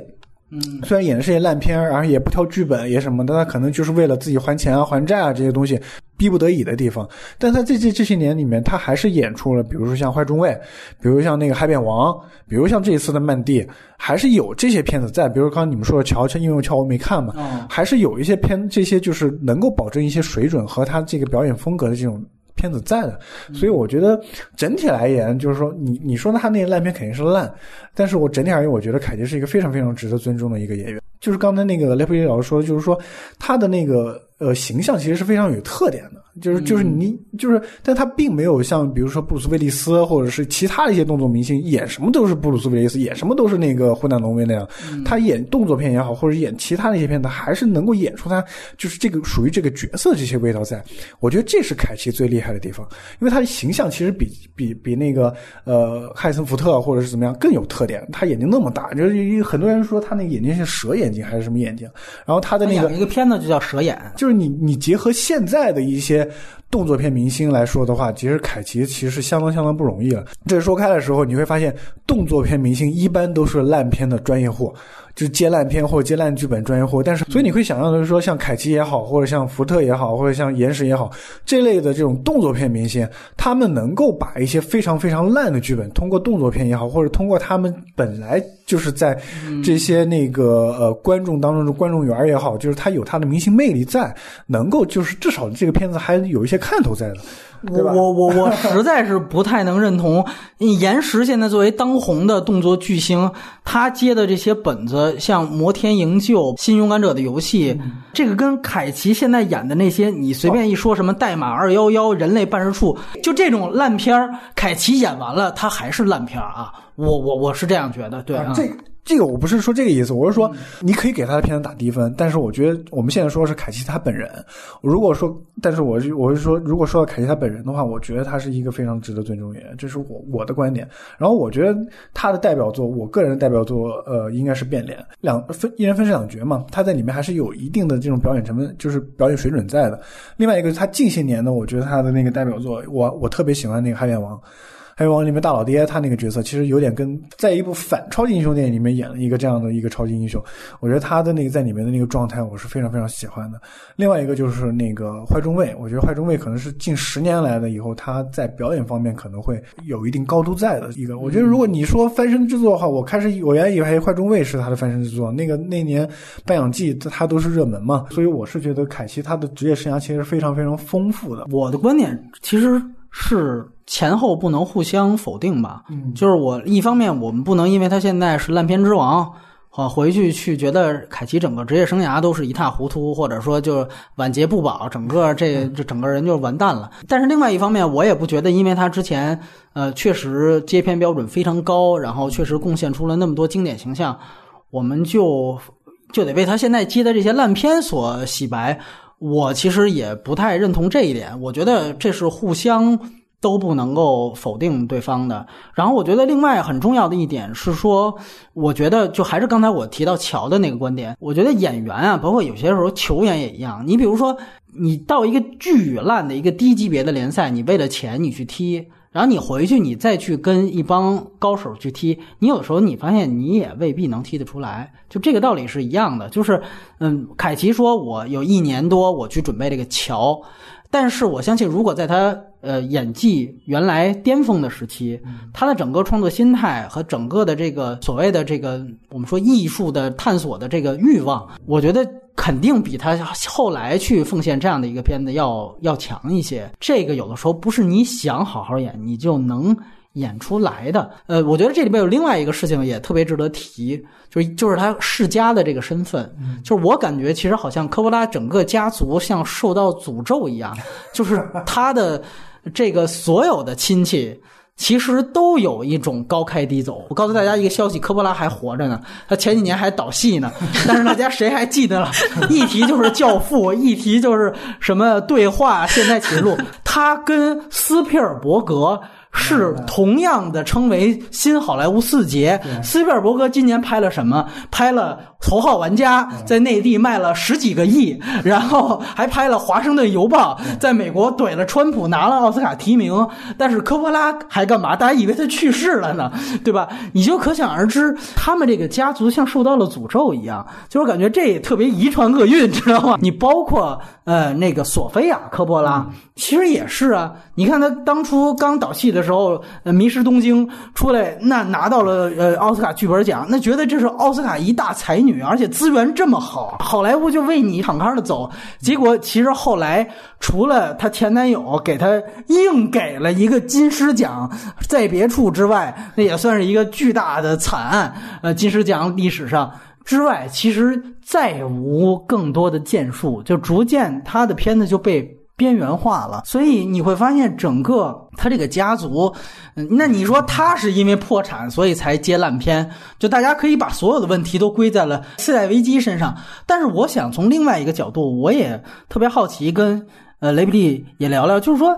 嗯，虽然演的是些烂片，然后也不挑剧本也什么的，他可能就是为了自己还钱啊还债啊这些东西逼不得已的地方，但他这这这些年里面他还是演出了，比如说像坏中尉，比如像那个海扁王，比如像这一次的曼蒂，还是有这些片子在，比如刚刚你们说的乔，因为乔我没看嘛、哦、还是有一些片，这些就是能够保证一些水准和他这个表演风格的这种片子在的。所以我觉得整体来言就是说你你说他那个烂片肯定是烂，但是我整体而言我觉得凯奇是一个非常非常值得尊重的一个演员。就是刚才那个雷普利老师说的，就是说他的那个呃形象其实是非常有特点的，就是就是你就是但他并没有像比如说布鲁斯威利斯或者是其他的一些动作明星演什么都是布鲁斯威利斯，演什么都是那个湖南农威那样，他演动作片也好或者演其他的一些片子还是能够演出他就是这个属于这个角色这些味道在。我觉得这是凯奇最厉害的地方，因为他的形象其实比比比那个呃汉森福特或者是怎么样更有特点，他眼睛那么大，就是很多人说他那个眼睛是蛇眼眼睛还是什么眼睛，然后他的那个一个片子就叫蛇眼，就是你你结合现在的一些动作片明星来说的话，其实凯奇其实是相当相当不容易了。这说开的时候你会发现动作片明星一般都是烂片的专业户，就是接烂片或者接烂剧本专业户，但是所以你会想象的是说像凯奇也好或者像福特也好或者像岩石也好这类的这种动作片明星，他们能够把一些非常非常烂的剧本通过动作片也好或者通过他们本来就是在这些那个呃观众当中的观众缘也好，就是他有他的明星魅力在，能够就是至少这个片子还有一些看头在的。我我我我实在是不太能认同岩石现在作为当红的动作巨星，他接的这些本子，像《摩天营救》《新勇敢者的游戏》，嗯，这个跟凯奇现在演的那些，你随便一说什么代码二一一、人类办事处，就这种烂片儿，凯奇演完了他还是烂片儿啊！我我我是这样觉得，对啊。这这个我不是说这个意思，我是说你可以给他的片子打低分，但是我觉得我们现在说的是凯奇他本人。如果说，但是我我是说，如果说到凯奇他本人的话，我觉得他是一个非常值得尊重的人，这是我我的观点。然后我觉得他的代表作，我个人的代表作，呃，应该是变脸，两分一人分饰两角嘛，他在里面还是有一定的这种表演成分，就是表演水准在的。另外一个，他近些年呢，我觉得他的那个代表作，我我特别喜欢那个《海扁王》。还有往里面大老爹他那个角色其实有点跟在一部反超级英雄电影里面演了一个这样的一个超级英雄，我觉得他的那个在里面的那个状态我是非常非常喜欢的。另外一个就是那个坏中尉，我觉得坏中尉可能是近十年来的以后他在表演方面可能会有一定高度在的一个。我觉得如果你说翻身之作的话，我开始我原来以为坏中尉是他的翻身之作，那个那年半养季他都是热门嘛，所以我是觉得凯奇他的职业生涯其实非常非常丰富的。我的观点其实是前后不能互相否定吧，嗯，就是我一方面我们不能因为他现在是烂片之王啊，回去去觉得凯奇整个职业生涯都是一塌糊涂，或者说就晚节不保，整个这这整个人就完蛋了。但是另外一方面，我也不觉得因为他之前呃确实接片标准非常高，然后确实贡献出了那么多经典形象，我们就就得为他现在接的这些烂片所洗白。我其实也不太认同这一点，我觉得这是互相都不能够否定对方的。然后我觉得另外很重要的一点是说，我觉得就还是刚才我提到乔的那个观点，我觉得演员啊，包括有些时候球员也一样，你比如说你到一个巨烂的一个低级别的联赛，你为了钱你去踢，然后你回去你再去跟一帮高手去踢，你有时候你发现你也未必能踢得出来，就这个道理是一样的。就是嗯，凯奇说我有一年多我去准备这个乔，但是我相信如果在他呃演技原来巅峰的时期，他的整个创作心态和整个的这个所谓的这个我们说艺术的探索的这个欲望，我觉得肯定比他后来去奉献这样的一个片子要要强一些。这个有的时候不是你想好好演你就能演出来的。呃，我觉得这里边有另外一个事情也特别值得提，就是就是他世家的这个身份，就是我感觉其实好像科波拉整个家族像受到诅咒一样，就是他的这个所有的亲戚其实都有一种高开低走。我告诉大家一个消息，科波拉还活着呢，他前几年还导戏呢，但是大家谁还记得了？一提就是教父，一提就是什么对话现代启示录，他跟斯皮尔伯格是同样的称为新好莱坞四杰。斯皮尔伯格今年拍了什么？拍了头号玩家，在内地卖了十几个亿，然后还拍了华盛顿邮报，在美国怼了川普，拿了奥斯卡提名。但是科波拉还干嘛？大家以为他去世了呢，对吧？你就可想而知，他们这个家族像受到了诅咒一样，就是感觉这也特别遗传厄运，知道吗？你包括呃那个索菲亚科波拉，其实也是啊。你看他当初刚导戏的时候。时候迷失东京出来，那拿到了呃奥斯卡剧本奖，那觉得这是奥斯卡一大才女，而且资源这么好，好莱坞就为你敞开的走。结果其实后来除了她前男友给她硬给了一个金狮奖在别处之外，那也算是一个巨大的惨案，呃金狮奖历史上之外，其实再无更多的建树，就逐渐她的片子就被边缘化了。所以你会发现整个他这个家族，那你说他是因为破产所以才接烂片，就大家可以把所有的问题都归在了次贷危机身上。但是我想从另外一个角度，我也特别好奇跟呃雷比利也聊聊，就是说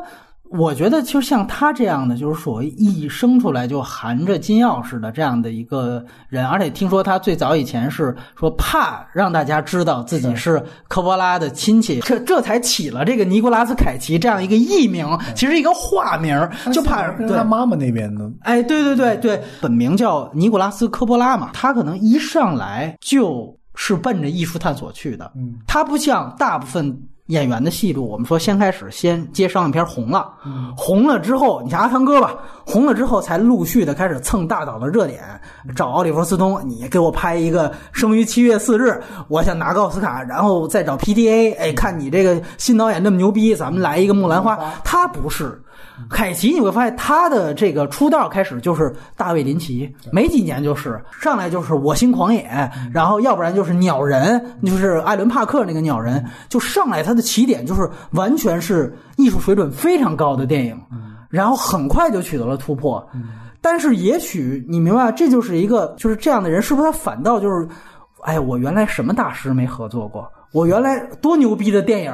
我觉得就像他这样的，就是所谓一生出来就含着金钥匙的这样的一个人，而且听说他最早以前是说怕让大家知道自己是科波拉的亲戚，这这才起了这个尼古拉斯凯奇这样一个艺名，其实一个化名，就怕对他妈妈那边呢。哎，对对对对，本名叫尼古拉斯科波拉嘛，他可能一上来就是奔着艺术探索去的。嗯，它不像大部分演员的戏路，我们说先开始先接商业片红了，红了之后，你像阿汤哥吧，红了之后才陆续的开始蹭大岛的热点，找奥利弗·斯通，你给我拍一个《生于七月四日》，我想拿个奥斯卡，然后再找 P D A， 哎，看你这个新导演这么牛逼，咱们来一个《木兰花》。他不是，凯奇你会发现他的这个出道开始就是大卫林奇，没几年就是上来就是我心狂野，然后要不然就是鸟人，就是艾伦·帕克那个鸟人，就上来他的起点就是完全是艺术水准非常高的电影，然后很快就取得了突破。但是也许你明白，这就是一个就是这样的人，是不是他反倒就是，哎，我原来什么大师没合作过，我原来多牛逼的电影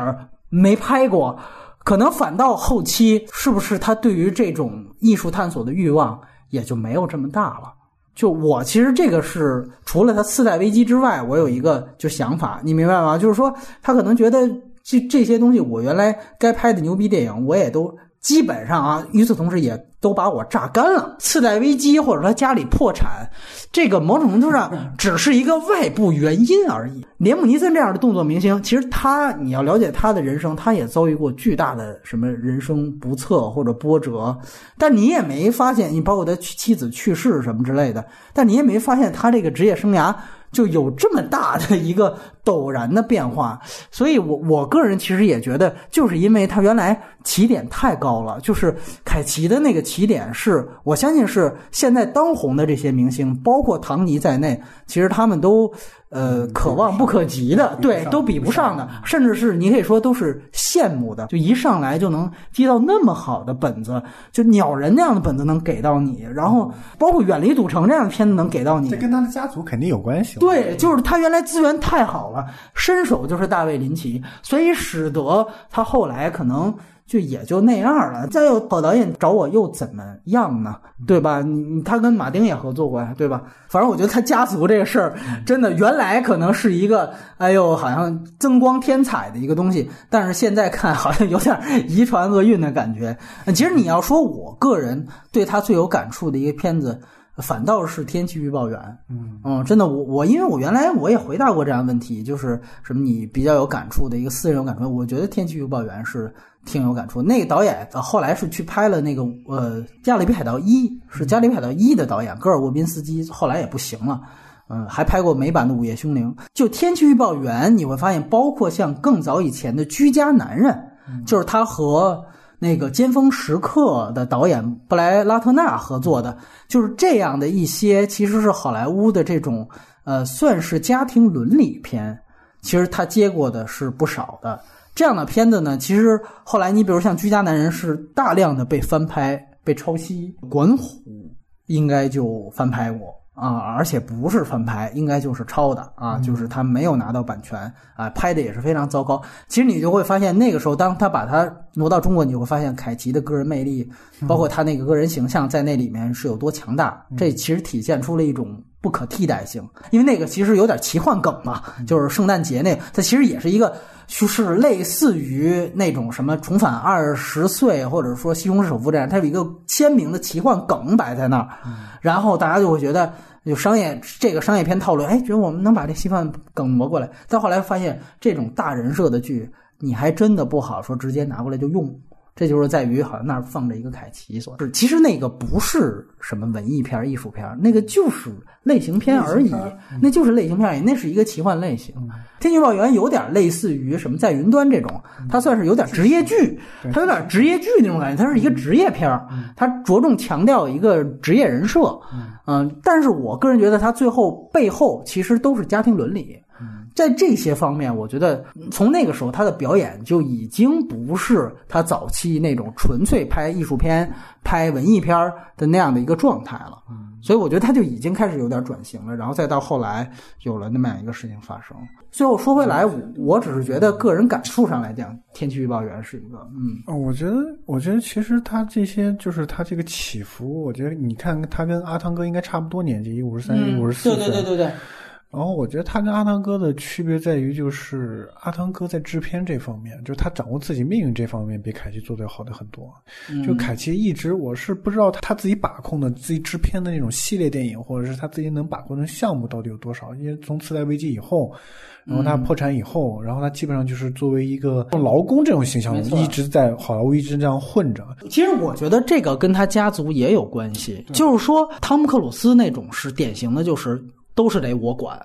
没拍过。可能反倒后期是不是他对于这种艺术探索的欲望也就没有这么大了。就我其实这个是除了他次贷危机之外，我有一个就想法，你明白吗？就是说他可能觉得这这些东西我原来该拍的牛逼电影我也都基本上啊，与此同时也都把我榨干了。次贷危机或者他家里破产，这个某种程度上只是一个外部原因而已。连姆尼森这样的动作明星，其实他你要了解他的人生，他也遭遇过巨大的什么人生不测或者波折，但你也没发现，你包括他妻子去世什么之类的，但你也没发现他这个职业生涯就有这么大的一个陡然的变化。所以我我个人其实也觉得，就是因为他原来起点太高了，就是凯奇的那个起点是，我相信是现在当红的这些明星，包括唐尼在内，其实他们都呃可望不可及的，对，都比不上的，甚至是你可以说都是羡慕的，就一上来就能接到那么好的本子，就鸟人那样的本子能给到你，然后包括远离赌城这样的片子能给到你，这跟他的家族肯定有关系。对，就是他原来资源太好了，身手就是大卫林奇，所以使得他后来可能就也就那样了。再有好导演找我又怎么样呢？对吧？你他跟马丁也合作过呀，对吧？反正我觉得他家族这个事儿，真的原来可能是一个哎呦好像增光添彩的一个东西，但是现在看好像有点遗传厄运的感觉。其实你要说我个人对他最有感触的一个片子，反倒是天气预报员。嗯嗯，真的，我我因为我原来我也回答过这样的问题，就是什么你比较有感触的一个私人有感触，我觉得天气预报员是挺有感触。那个导演、呃、后来是去拍了那个呃加勒比海盗一，是加勒比海盗一的导演戈尔沃宾斯基，后来也不行了。嗯，还拍过美版的《午夜凶铃》。就天气预报员你会发现，包括像更早以前的《居家男人》，就是他和那个尖峰时刻的导演布莱拉特纳合作的，就是这样的一些其实是好莱坞的这种呃，算是家庭伦理片，其实他接过的是不少的这样的片子呢。其实后来你比如像居家男人是大量的被翻拍被抄袭，管虎应该就翻拍过啊，而且不是翻拍，应该就是抄的啊，就是他没有拿到版权啊，拍的也是非常糟糕。其实你就会发现，那个时候当他把它挪到中国，你就会发现凯奇的个人魅力，包括他那个个人形象在那里面是有多强大。这其实体现出了一种不可替代性，因为那个其实有点奇幻梗嘛，就是圣诞节那个，它其实也是一个就是类似于那种什么重返二十岁或者说西虹市首富这样，它有一个鲜明的奇幻梗摆在那儿，然后大家就会觉得有商业这个商业片套路，哎，觉得我们能把这西幻梗磨过来。但后来发现这种大人设的剧，你还真的不好说直接拿过来就用。这就是在于好像那儿放着一个凯奇所，其实那个不是什么文艺片艺术片，那个就是类型片而已，那就是类型片而已，那是一个奇幻类型。天气预报员有点类似于什么在云端这种，它算是有点职业剧，它有点职业剧那种感觉，它是一个职业片，它着重强调一个职业人设。嗯、呃，但是我个人觉得它最后背后其实都是家庭伦理，在这些方面，我觉得从那个时候他的表演就已经不是他早期那种纯粹拍艺术片、拍文艺片的那样的一个状态了。所以我觉得他就已经开始有点转型了，然后再到后来有了那么样一个事情发生。最后说回来，我只是觉得个人感触上来讲，天气预报员是一个，嗯，哦，我觉得，我觉得其实他这些就是他这个起伏，我觉得你看他跟阿汤哥应该差不多年纪，一五十三、一五十四，对对对对对。然后我觉得他跟阿汤哥的区别在于，就是阿汤哥在制片这方面，就是他掌握自己命运这方面比凯奇做得好的很多。就凯奇一直我是不知道他自己把控的自己制片的那种系列电影，或者是他自己能把控的项目到底有多少，因为从次贷危机以后，然后他破产以后，然后他基本上就是作为一个劳工这种形象一直在好莱坞一直这样混着。其实我觉得这个跟他家族也有关系，就是说汤姆克鲁斯那种是典型的，就是都是得我管，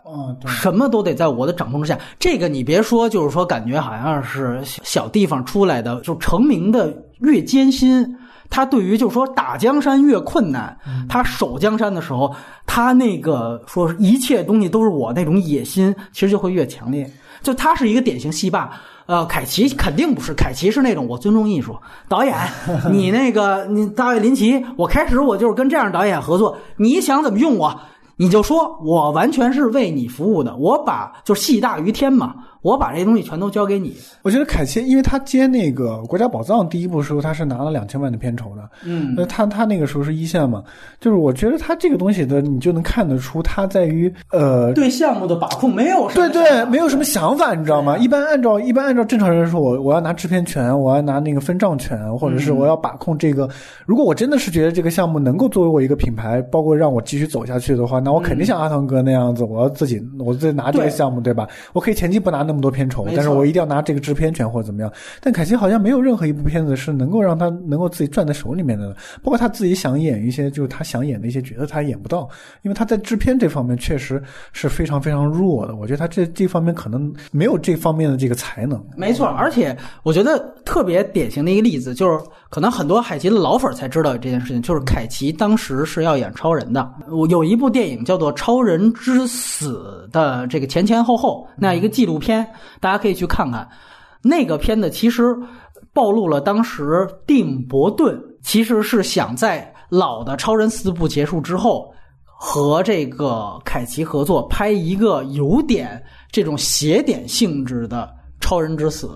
什么都得在我的掌控之下。这个你别说，就是说感觉好像是小地方出来的，就成名的越艰辛，他对于就是说打江山越困难，他守江山的时候，他那个说一切东西都是我那种野心，其实就会越强烈。就他是一个典型戏霸。呃，凯奇肯定不是，凯奇是那种我尊重艺术导演，你那个你大卫林奇，我开始我就是跟这样导演合作，你想怎么用我？你就说我完全是为你服务的，我把就戏大于天嘛，我把这东西全都交给你。我觉得凯奇因为他接那个国家宝藏第一部的时候，他是拿了两千万的片酬的，嗯，他他那个时候是一线嘛，就是我觉得他这个东西的你就能看得出他在于呃对项目的把控没有什么，对对，没有什么想法，你知道吗？一般按照一般按照正常人说，我我要拿制片权，我要拿那个分账权，或者是我要把控这个。如果我真的是觉得这个项目能够作为我一个品牌，包括让我继续走下去的话，那我肯定像阿汤哥那样子，我要自己我自己拿这个项目，对吧？我可以前期不拿那么多片酬，但是我一定要拿这个制片权或者怎么样。但凯奇好像没有任何一部片子是能够让他能够自己攥在手里面的，包括他自己想演一些就是他想演的一些角色他演不到，因为他在制片这方面确实是非常非常弱的。我觉得他这这方面可能没有这方面的这个才能。没错，而且我觉得特别典型的一个例子就是，可能很多海奇的老粉才知道这件事情，就是凯奇当时是要演超人的。我有一部电影叫做《超人之死》的这个前前后后那一个纪录片，大家可以去看看。那个片子其实暴露了当时蒂姆·伯顿其实是想在老的超人四部结束之后和这个凯奇合作拍一个有点这种邪典性质的超人之死，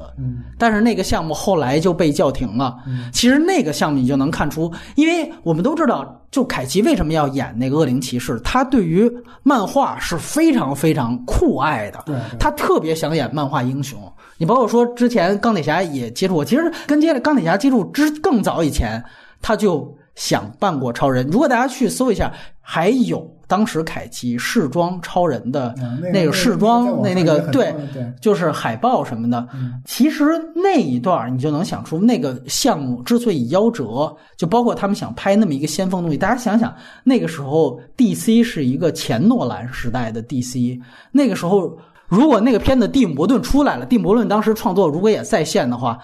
但是那个项目后来就被叫停了。其实那个项目你就能看出，因为我们都知道就凯奇为什么要演那个恶灵骑士，他对于漫画是非常非常酷爱的，他特别想演漫画英雄。你包括说之前钢铁侠也接触过，其实跟钢铁侠接触之更早以前他就想办过超人。如果大家去搜一下，还有当时凯奇试装超人的那个试装那那个对，就是海报什么的。其实那一段你就能想出那个项目之所以夭折，就包括他们想拍那么一个先锋东西。大家想想，那个时候 D C 是一个前诺兰时代的 D C， 那个时候如果那个片子蒂姆伯顿出来了，蒂姆伯顿当时创作如果也在线的话，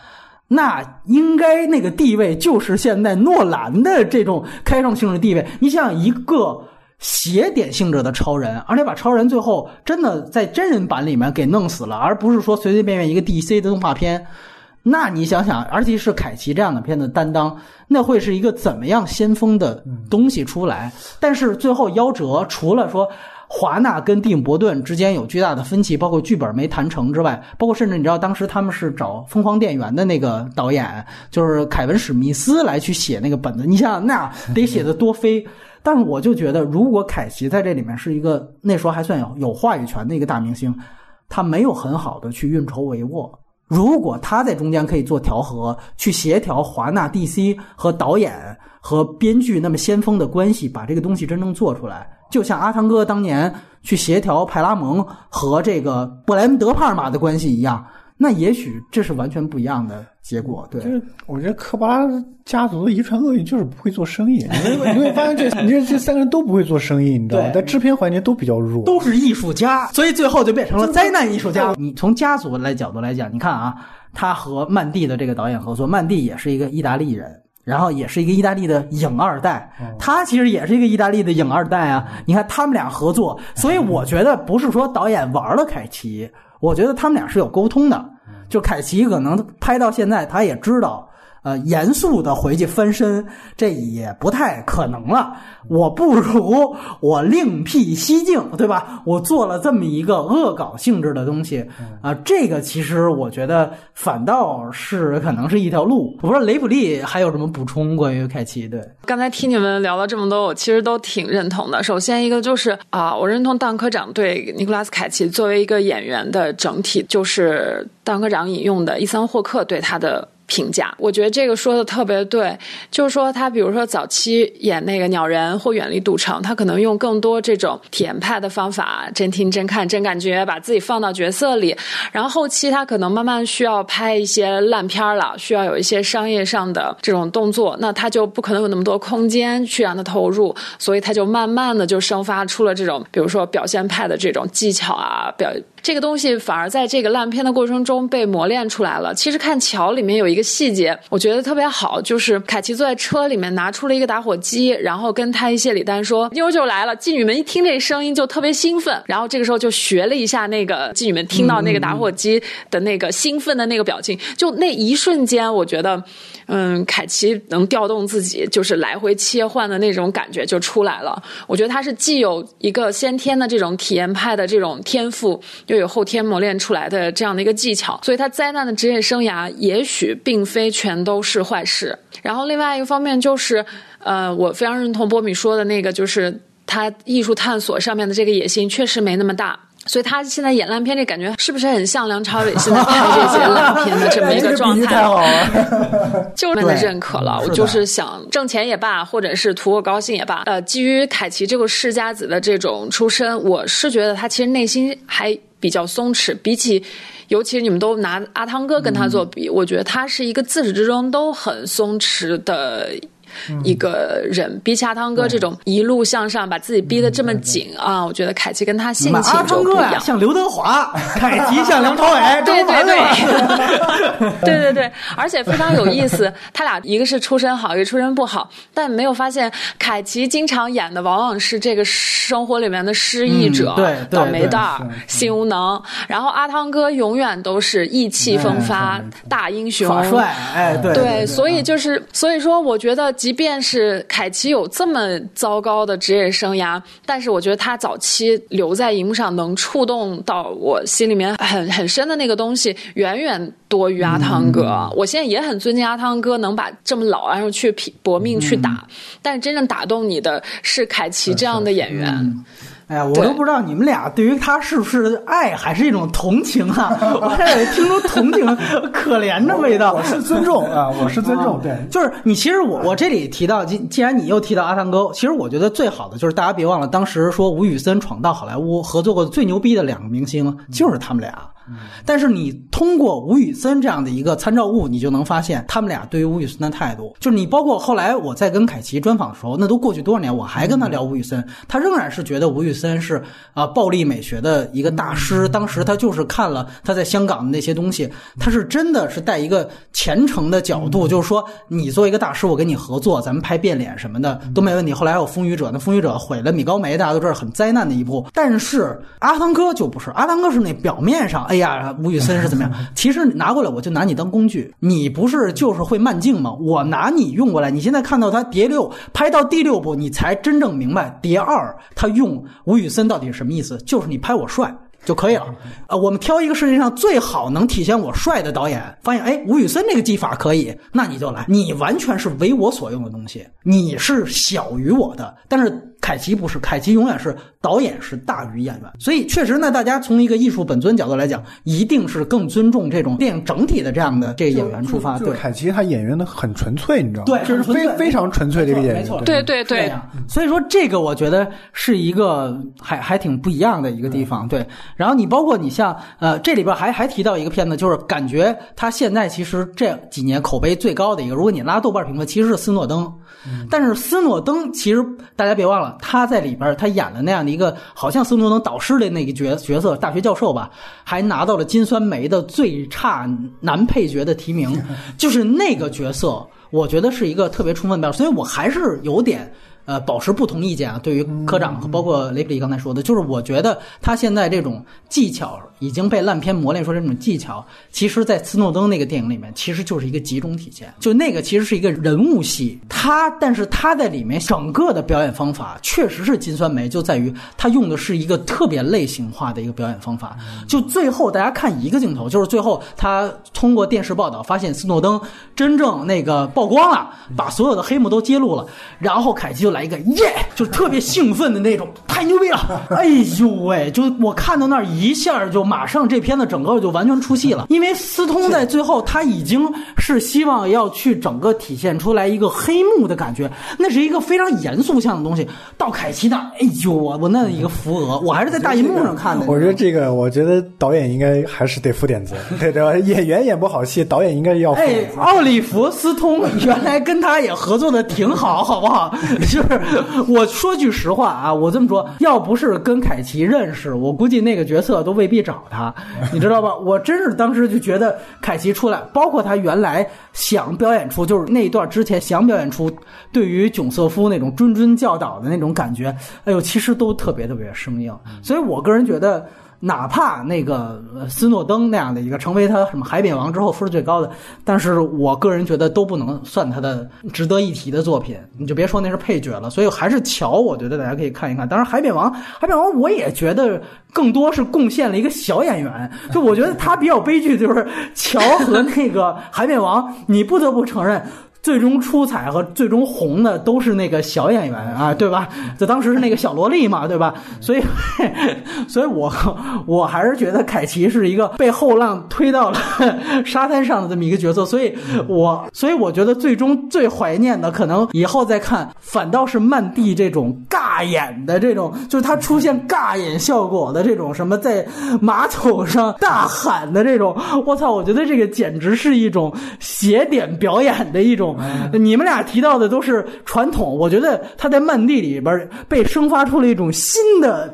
那应该那个地位就是现在诺兰的这种开创性质的地位。你想一个邪典性质的超人，而且把超人最后真的在真人版里面给弄死了，而不是说随随便便一个 D C 的动画片。那你想想，而且是凯奇这样的片子担当，那会是一个怎么样先锋的东西出来？但是最后夭折，除了说华纳跟蒂姆·伯顿之间有巨大的分歧，包括剧本没谈成之外，包括甚至你知道当时他们是找疯狂电源的那个导演就是凯文·史密斯来去写那个本子，你想想那得写得多飞。但是我就觉得如果凯奇在这里面是一个那时候还算有有话语权的一个大明星，他没有很好的去运筹帷幄。如果他在中间可以做调和，去协调华纳 D C 和导演和编剧那么先锋的关系，把这个东西真正做出来，就像阿汤哥当年去协调派拉蒙和这个布莱恩德帕尔玛的关系一样，那也许这是完全不一样的结果。对，就是我觉得科巴拉家族的遗传厄运就是不会做生意。你会发现这你这三个人都不会做生意，你知道吗？在制片环节都比较弱，都是艺术家，所以最后就变成了灾难艺术家。你从家族来角度来讲，你看啊，他和曼蒂的这个导演合作，曼蒂也是一个意大利人，然后也是一个意大利的影二代，他其实也是一个意大利的影二代啊。你看他们俩合作，所以我觉得不是说导演玩了凯奇，我觉得他们俩是有沟通的。就凯奇可能拍到现在他也知道呃严肃的回去翻身，这也不太可能了。我不如我另辟蹊径，对吧？我做了这么一个恶搞性质的东西啊、呃，这个其实我觉得反倒是可能是一条路。我不知道雷普利还有什么补充关于凯奇？对，刚才听你们聊了这么多，我其实都挺认同的。首先一个就是啊，我认同蛋科长对尼古拉斯凯奇作为一个演员的整体，就是蛋科长引用的伊桑霍克对他的评价，我觉得这个说的特别对，就是说他比如说早期演那个鸟人或远离赌城，他可能用更多这种体验派的方法，真听真看真感觉，把自己放到角色里，然后后期他可能慢慢需要拍一些烂片了，需要有一些商业上的这种动作，那他就不可能有那么多空间去让他投入，所以他就慢慢的就生发出了这种比如说表现派的这种技巧啊，表这个东西反而在这个烂片的过程中被磨练出来了。其实看桥里面有一个细节我觉得特别好，就是凯奇坐在车里面拿出了一个打火机，然后跟他一些李丹说妞就来了，妓女们一听这声音就特别兴奋，然后这个时候就学了一下那个妓女们听到那个打火机的那个兴奋的那个表情，就那一瞬间我觉得嗯，凯奇能调动自己就是来回切换的那种感觉就出来了。我觉得他是既有一个先天的这种体验派的这种天赋，又有后天磨练出来的这样的一个技巧，所以他灾难的职业生涯也许并非全都是坏事。然后另外一个方面就是呃，我非常认同波米说的那个，就是他艺术探索上面的这个野心确实没那么大，所以他现在演烂片这感觉是不是很像梁朝伟现在拍这些烂片的这么一个状态？就真的认可了，我就是想挣钱也罢，或者是图我高兴也罢。呃，基于凯奇这个世家子的这种出身，我是觉得他其实内心还比较松弛，比起尤其你们都拿阿汤哥跟他做比，嗯、我觉得他是一个自始至终都很松弛的一个人，嗯、比起阿汤哥这种一路向上把自己逼得这么紧、嗯、啊，我觉得凯奇跟他性情就不一样。像刘德华，凯奇像梁朝伟，对对对，对对对，而且非常有意思。他俩一个是出身好，一个出身不好，但没有发现凯奇经常演的往往是这个生活里面的失意者、嗯、倒霉蛋儿、心无能，然后阿汤哥永远都是意气风发、嗯、大英雄、耍帅，哎，对对，对，所以就是，所以说，我觉得。即便是凯奇有这么糟糕的职业生涯，但是我觉得他早期留在荧幕上能触动到我心里面很很深的那个东西远远多于阿汤哥、嗯、我现在也很尊敬阿汤哥能把这么老然后去搏命去打、嗯、但是真正打动你的是凯奇这样的演员、嗯嗯哎呀，我都不知道你们俩对于他是不是爱还是一种同情啊！我现在听出同情、可怜的味道。我是尊重啊，我是尊重。对，就是你其实我我这里提到，既既然你又提到阿汤哥，其实我觉得最好的就是大家别忘了，当时说吴宇森闯到好莱坞合作过最牛逼的两个明星就是他们俩。但是你通过吴宇森这样的一个参照物，你就能发现他们俩对于吴宇森的态度。就是你包括后来我在跟凯奇专访的时候，那都过去多少年，我还跟他聊吴宇森，他仍然是觉得吴宇森森是啊，暴力美学的一个大师。当时他就是看了他在香港的那些东西，他是真的是带一个虔诚的角度，就是说你作为一个大师，我跟你合作，咱们拍变脸什么的都没问题。后来还有《风雨者》，那《风雨者》毁了米高梅，大家都知道很灾难的一部。但是阿汤哥就不是，阿汤哥是那表面上，哎呀，吴宇森是怎么样？其实拿过来我就拿你当工具，你不是就是会慢镜吗？我拿你用过来，你现在看到他谍六拍到第六部，你才真正明白谍二他用。吴宇森到底是什么意思？就是你拍我帅就可以了。呃，我们挑一个世界上最好能体现我帅的导演，发现哎，吴宇森这个技法可以，那你就来。你完全是为我所用的东西，你是小于我的，但是。凯奇不是，凯奇永远是导演是大于演员，所以确实呢，大家从一个艺术本尊角度来讲，一定是更尊重这种电影整体的这样的这个演员出发。对，凯奇他演员的很纯粹，你知道吗？对，就是非非常纯粹的一个演员。没错，对对 对, 对、啊。所以说这个我觉得是一个还还挺不一样的一个地方。对，然后你包括你像呃这里边还还提到一个片子，就是感觉他现在其实这几年口碑最高的一个，如果你拉豆瓣评分，其实是斯诺登，但是斯诺登其实大家别忘了。他在里边他演了那样的一个好像斯诺登导师的那个角角色，大学教授吧，还拿到了金酸梅的最差男配角的提名，就是那个角色我觉得是一个特别充分的表现，所以我还是有点呃保持不同意见啊。对于科长和包括雷普利刚才说的，就是我觉得他现在这种技巧已经被烂片磨练出来，这种技巧其实在斯诺登那个电影里面其实就是一个集中体现，就那个其实是一个人物戏，他但是他在里面整个的表演方法确实是金酸梅，就在于他用的是一个特别类型化的一个表演方法。就最后大家看一个镜头，就是最后他通过电视报道发现斯诺登真正那个曝光了，把所有的黑幕都揭露了，然后凯奇就来一个耶，就是特别兴奋的那种，太牛逼了，哎呦喂，就我看到那儿一下就马上这片子整个就完全出戏了。因为斯通在最后他已经是希望要去整个体现出来一个黑幕的感觉，那是一个非常严肃向的东西，到凯奇那哎呦我我那一个扶额，我还是在大银幕上看的。我觉得这个我觉得导演应该还是得付点责，对对吧，演员演不好戏导演应该要付点责。哎，奥利弗斯通原来跟他也合作的挺好，好不好？就是我说句实话啊，我这么说，要不是跟凯奇认识，我估计那个角色都未必找他，你知道吧？我真是当时就觉得凯奇出来，包括他原来想表演出，就是那一段之前想表演出对于囧瑟夫那种谆谆教导的那种感觉，哎呦，其实都特别特别生硬。所以我个人觉得，哪怕那个斯诺登那样的一个成为他什么海扁王之后分数最高的，但是我个人觉得都不能算他的值得一提的作品，你就别说那是配角了。所以还是乔，我觉得大家可以看一看。当然海扁王海扁王我也觉得更多是贡献了一个小演员，就我觉得他比较悲剧，就是乔和那个海扁王你不得不承认最终出彩和最终红的都是那个小演员啊，对吧？这当时是那个小萝莉嘛，对吧？所以，所以我我还是觉得凯奇是一个被后浪推到了沙滩上的这么一个角色，所以我所以我觉得最终最怀念的，可能以后再看，反倒是曼蒂这种尬演的这种，就是他出现尬演效果的这种什么在马桶上大喊的这种，我操！我觉得这个简直是一种邪典表演的一种。你们俩提到的都是传统，我觉得他在漫地里边被生发出了一种新的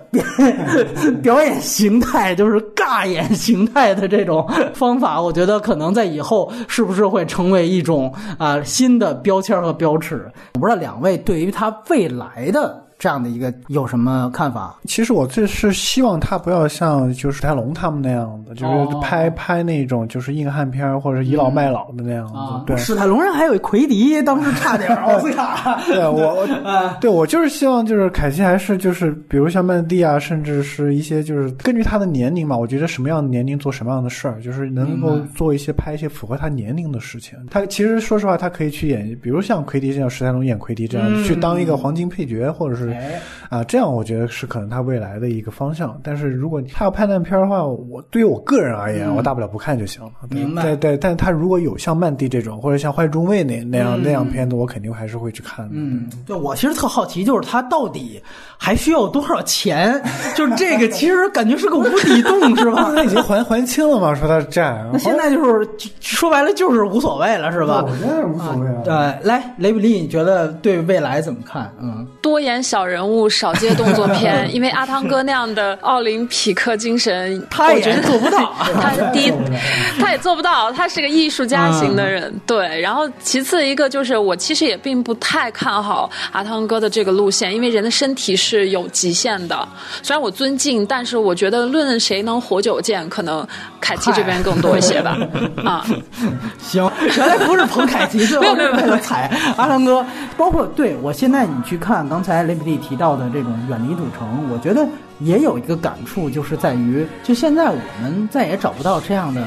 表演形态，就是尬演形态的这种方法，我觉得可能在以后是不是会成为一种啊新的标签和标尺。我不知道两位对于他未来的这样的一个有什么看法？其实我最是希望他不要像就是史泰龙他们那样的，就是拍、哦、拍那种就是硬汉片或者倚老卖老的那样的、嗯啊、对，史泰龙人还有奎迪当时差点奥斯卡。对，我对我就是希望就是凯奇还是就是比如像曼蒂啊，甚至是一些就是根据他的年龄嘛，我觉得什么样的年龄做什么样的事儿，就是能够做一些拍一些符合他年龄的事情、嗯、他其实说实话他可以去演比如像奎迪这样，史泰龙演奎迪这样、嗯、去当一个黄金配角或者是哎、啊，这样我觉得是可能他未来的一个方向。但是如果他要拍烂片的话，我对于我个人而言、嗯，我大不了不看就行了。明白？对对，但他如果有像曼蒂这种，或者像坏中尉那那样、嗯、那样片子，我肯定还是会去看的。嗯，对，我其实特好奇，就是他到底还需要多少钱？就是这个，其实感觉是个无底洞，是吧？他已经还还清了嘛？说他这样，那现在就是说白了就是无所谓了，是吧？我觉得无所谓啊。对、啊，来，雷比利，你觉得对未来怎么看？嗯，多言小。小人物少接动作片，因为阿汤哥那样的奥林匹克精神，他也做不到。他第一，他也做不到。他是个艺术家型的人，嗯、对。然后其次一个就是，我其实也并不太看好阿汤哥的这个路线，因为人的身体是有极限的。虽然我尊敬，但是我觉得论谁能活久见，可能凯奇这边更多一些吧。啊，行，原来不是捧凯奇，没有没有没有踩阿汤哥，包括对我现在你去看刚才雷比。提到的这种远离赌城，我觉得也有一个感触，就是在于就现在我们再也找不到这样的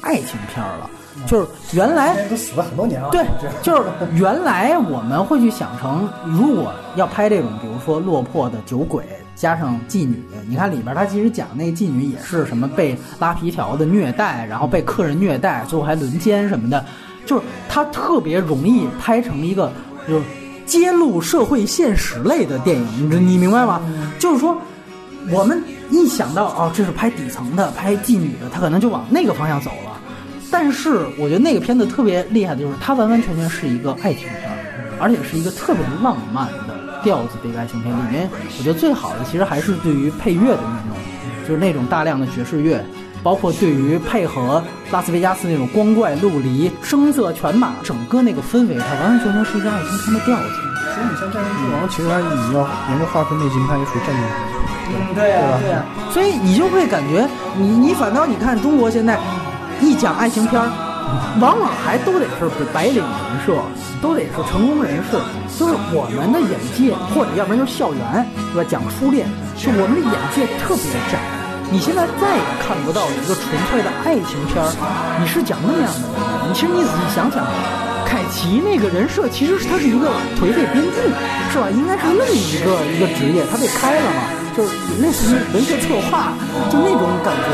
爱情片了，就是原来都死了很多年了，对，就是原来我们会去想成如果要拍这种比如说落魄的酒鬼加上妓女，你看里边他其实讲那个妓女也是什么被拉皮条的虐待，然后被客人虐待，最后还轮奸什么的，就是他特别容易拍成一个就是揭露社会现实类的电影，你你明白吗？就是说，我们一想到哦，这是拍底层的、拍妓女的，他可能就往那个方向走了。但是我觉得那个片子特别厉害的就是，它完完全全是一个爱情片，而且是一个特别浪漫的调子的一个爱情片。里面我觉得最好的其实还是对于配乐的运用，就是那种大量的爵士乐。包括对于配合拉斯维加斯那种光怪陆离、声色犬马，整个那个氛围，它完完全全是一个爱情片的调子。其实你像战争之王，其实它你要严格划分内心，它也属于战争之王。嗯，对啊，对啊。所以你就会感觉，你你反倒你看中国现在一讲爱情片儿，往往还都得是白领人设，都得是成功人士，就是我们的眼界，或者要不然就是校园，对吧？讲初恋，就我们的眼界特别窄。你现在再也看不到一个纯粹的爱情片儿，你是讲那样的。你其实你仔细想想，凯奇那个人设其实他是一个颓废编剧，是吧？应该是那么一个一个职业，他被开了嘛，就是类似于文学策划，就那种感觉。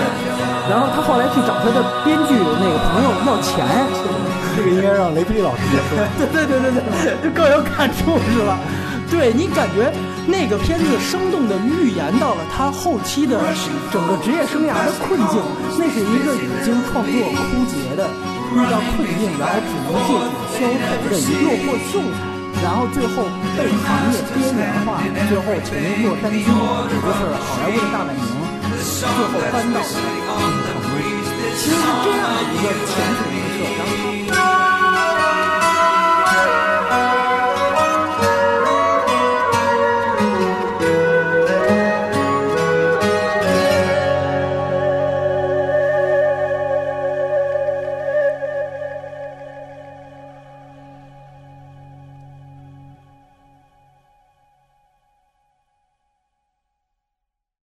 然后他后来去找他的编剧那个朋友要钱，这个应该让雷霹雳老师解说。对对对对对，更有感触是吧？对，你感觉那个片子生动的预言到了他后期的整个职业生涯的困境，那是一个已经创作枯竭的遇到困境，然后只能借此消沉的一诱惑秀才。然后最后被行业边缘化，最后从洛杉矶，也就是好莱坞的大本营，最后搬到了平城。其实是这样的一个前景人设。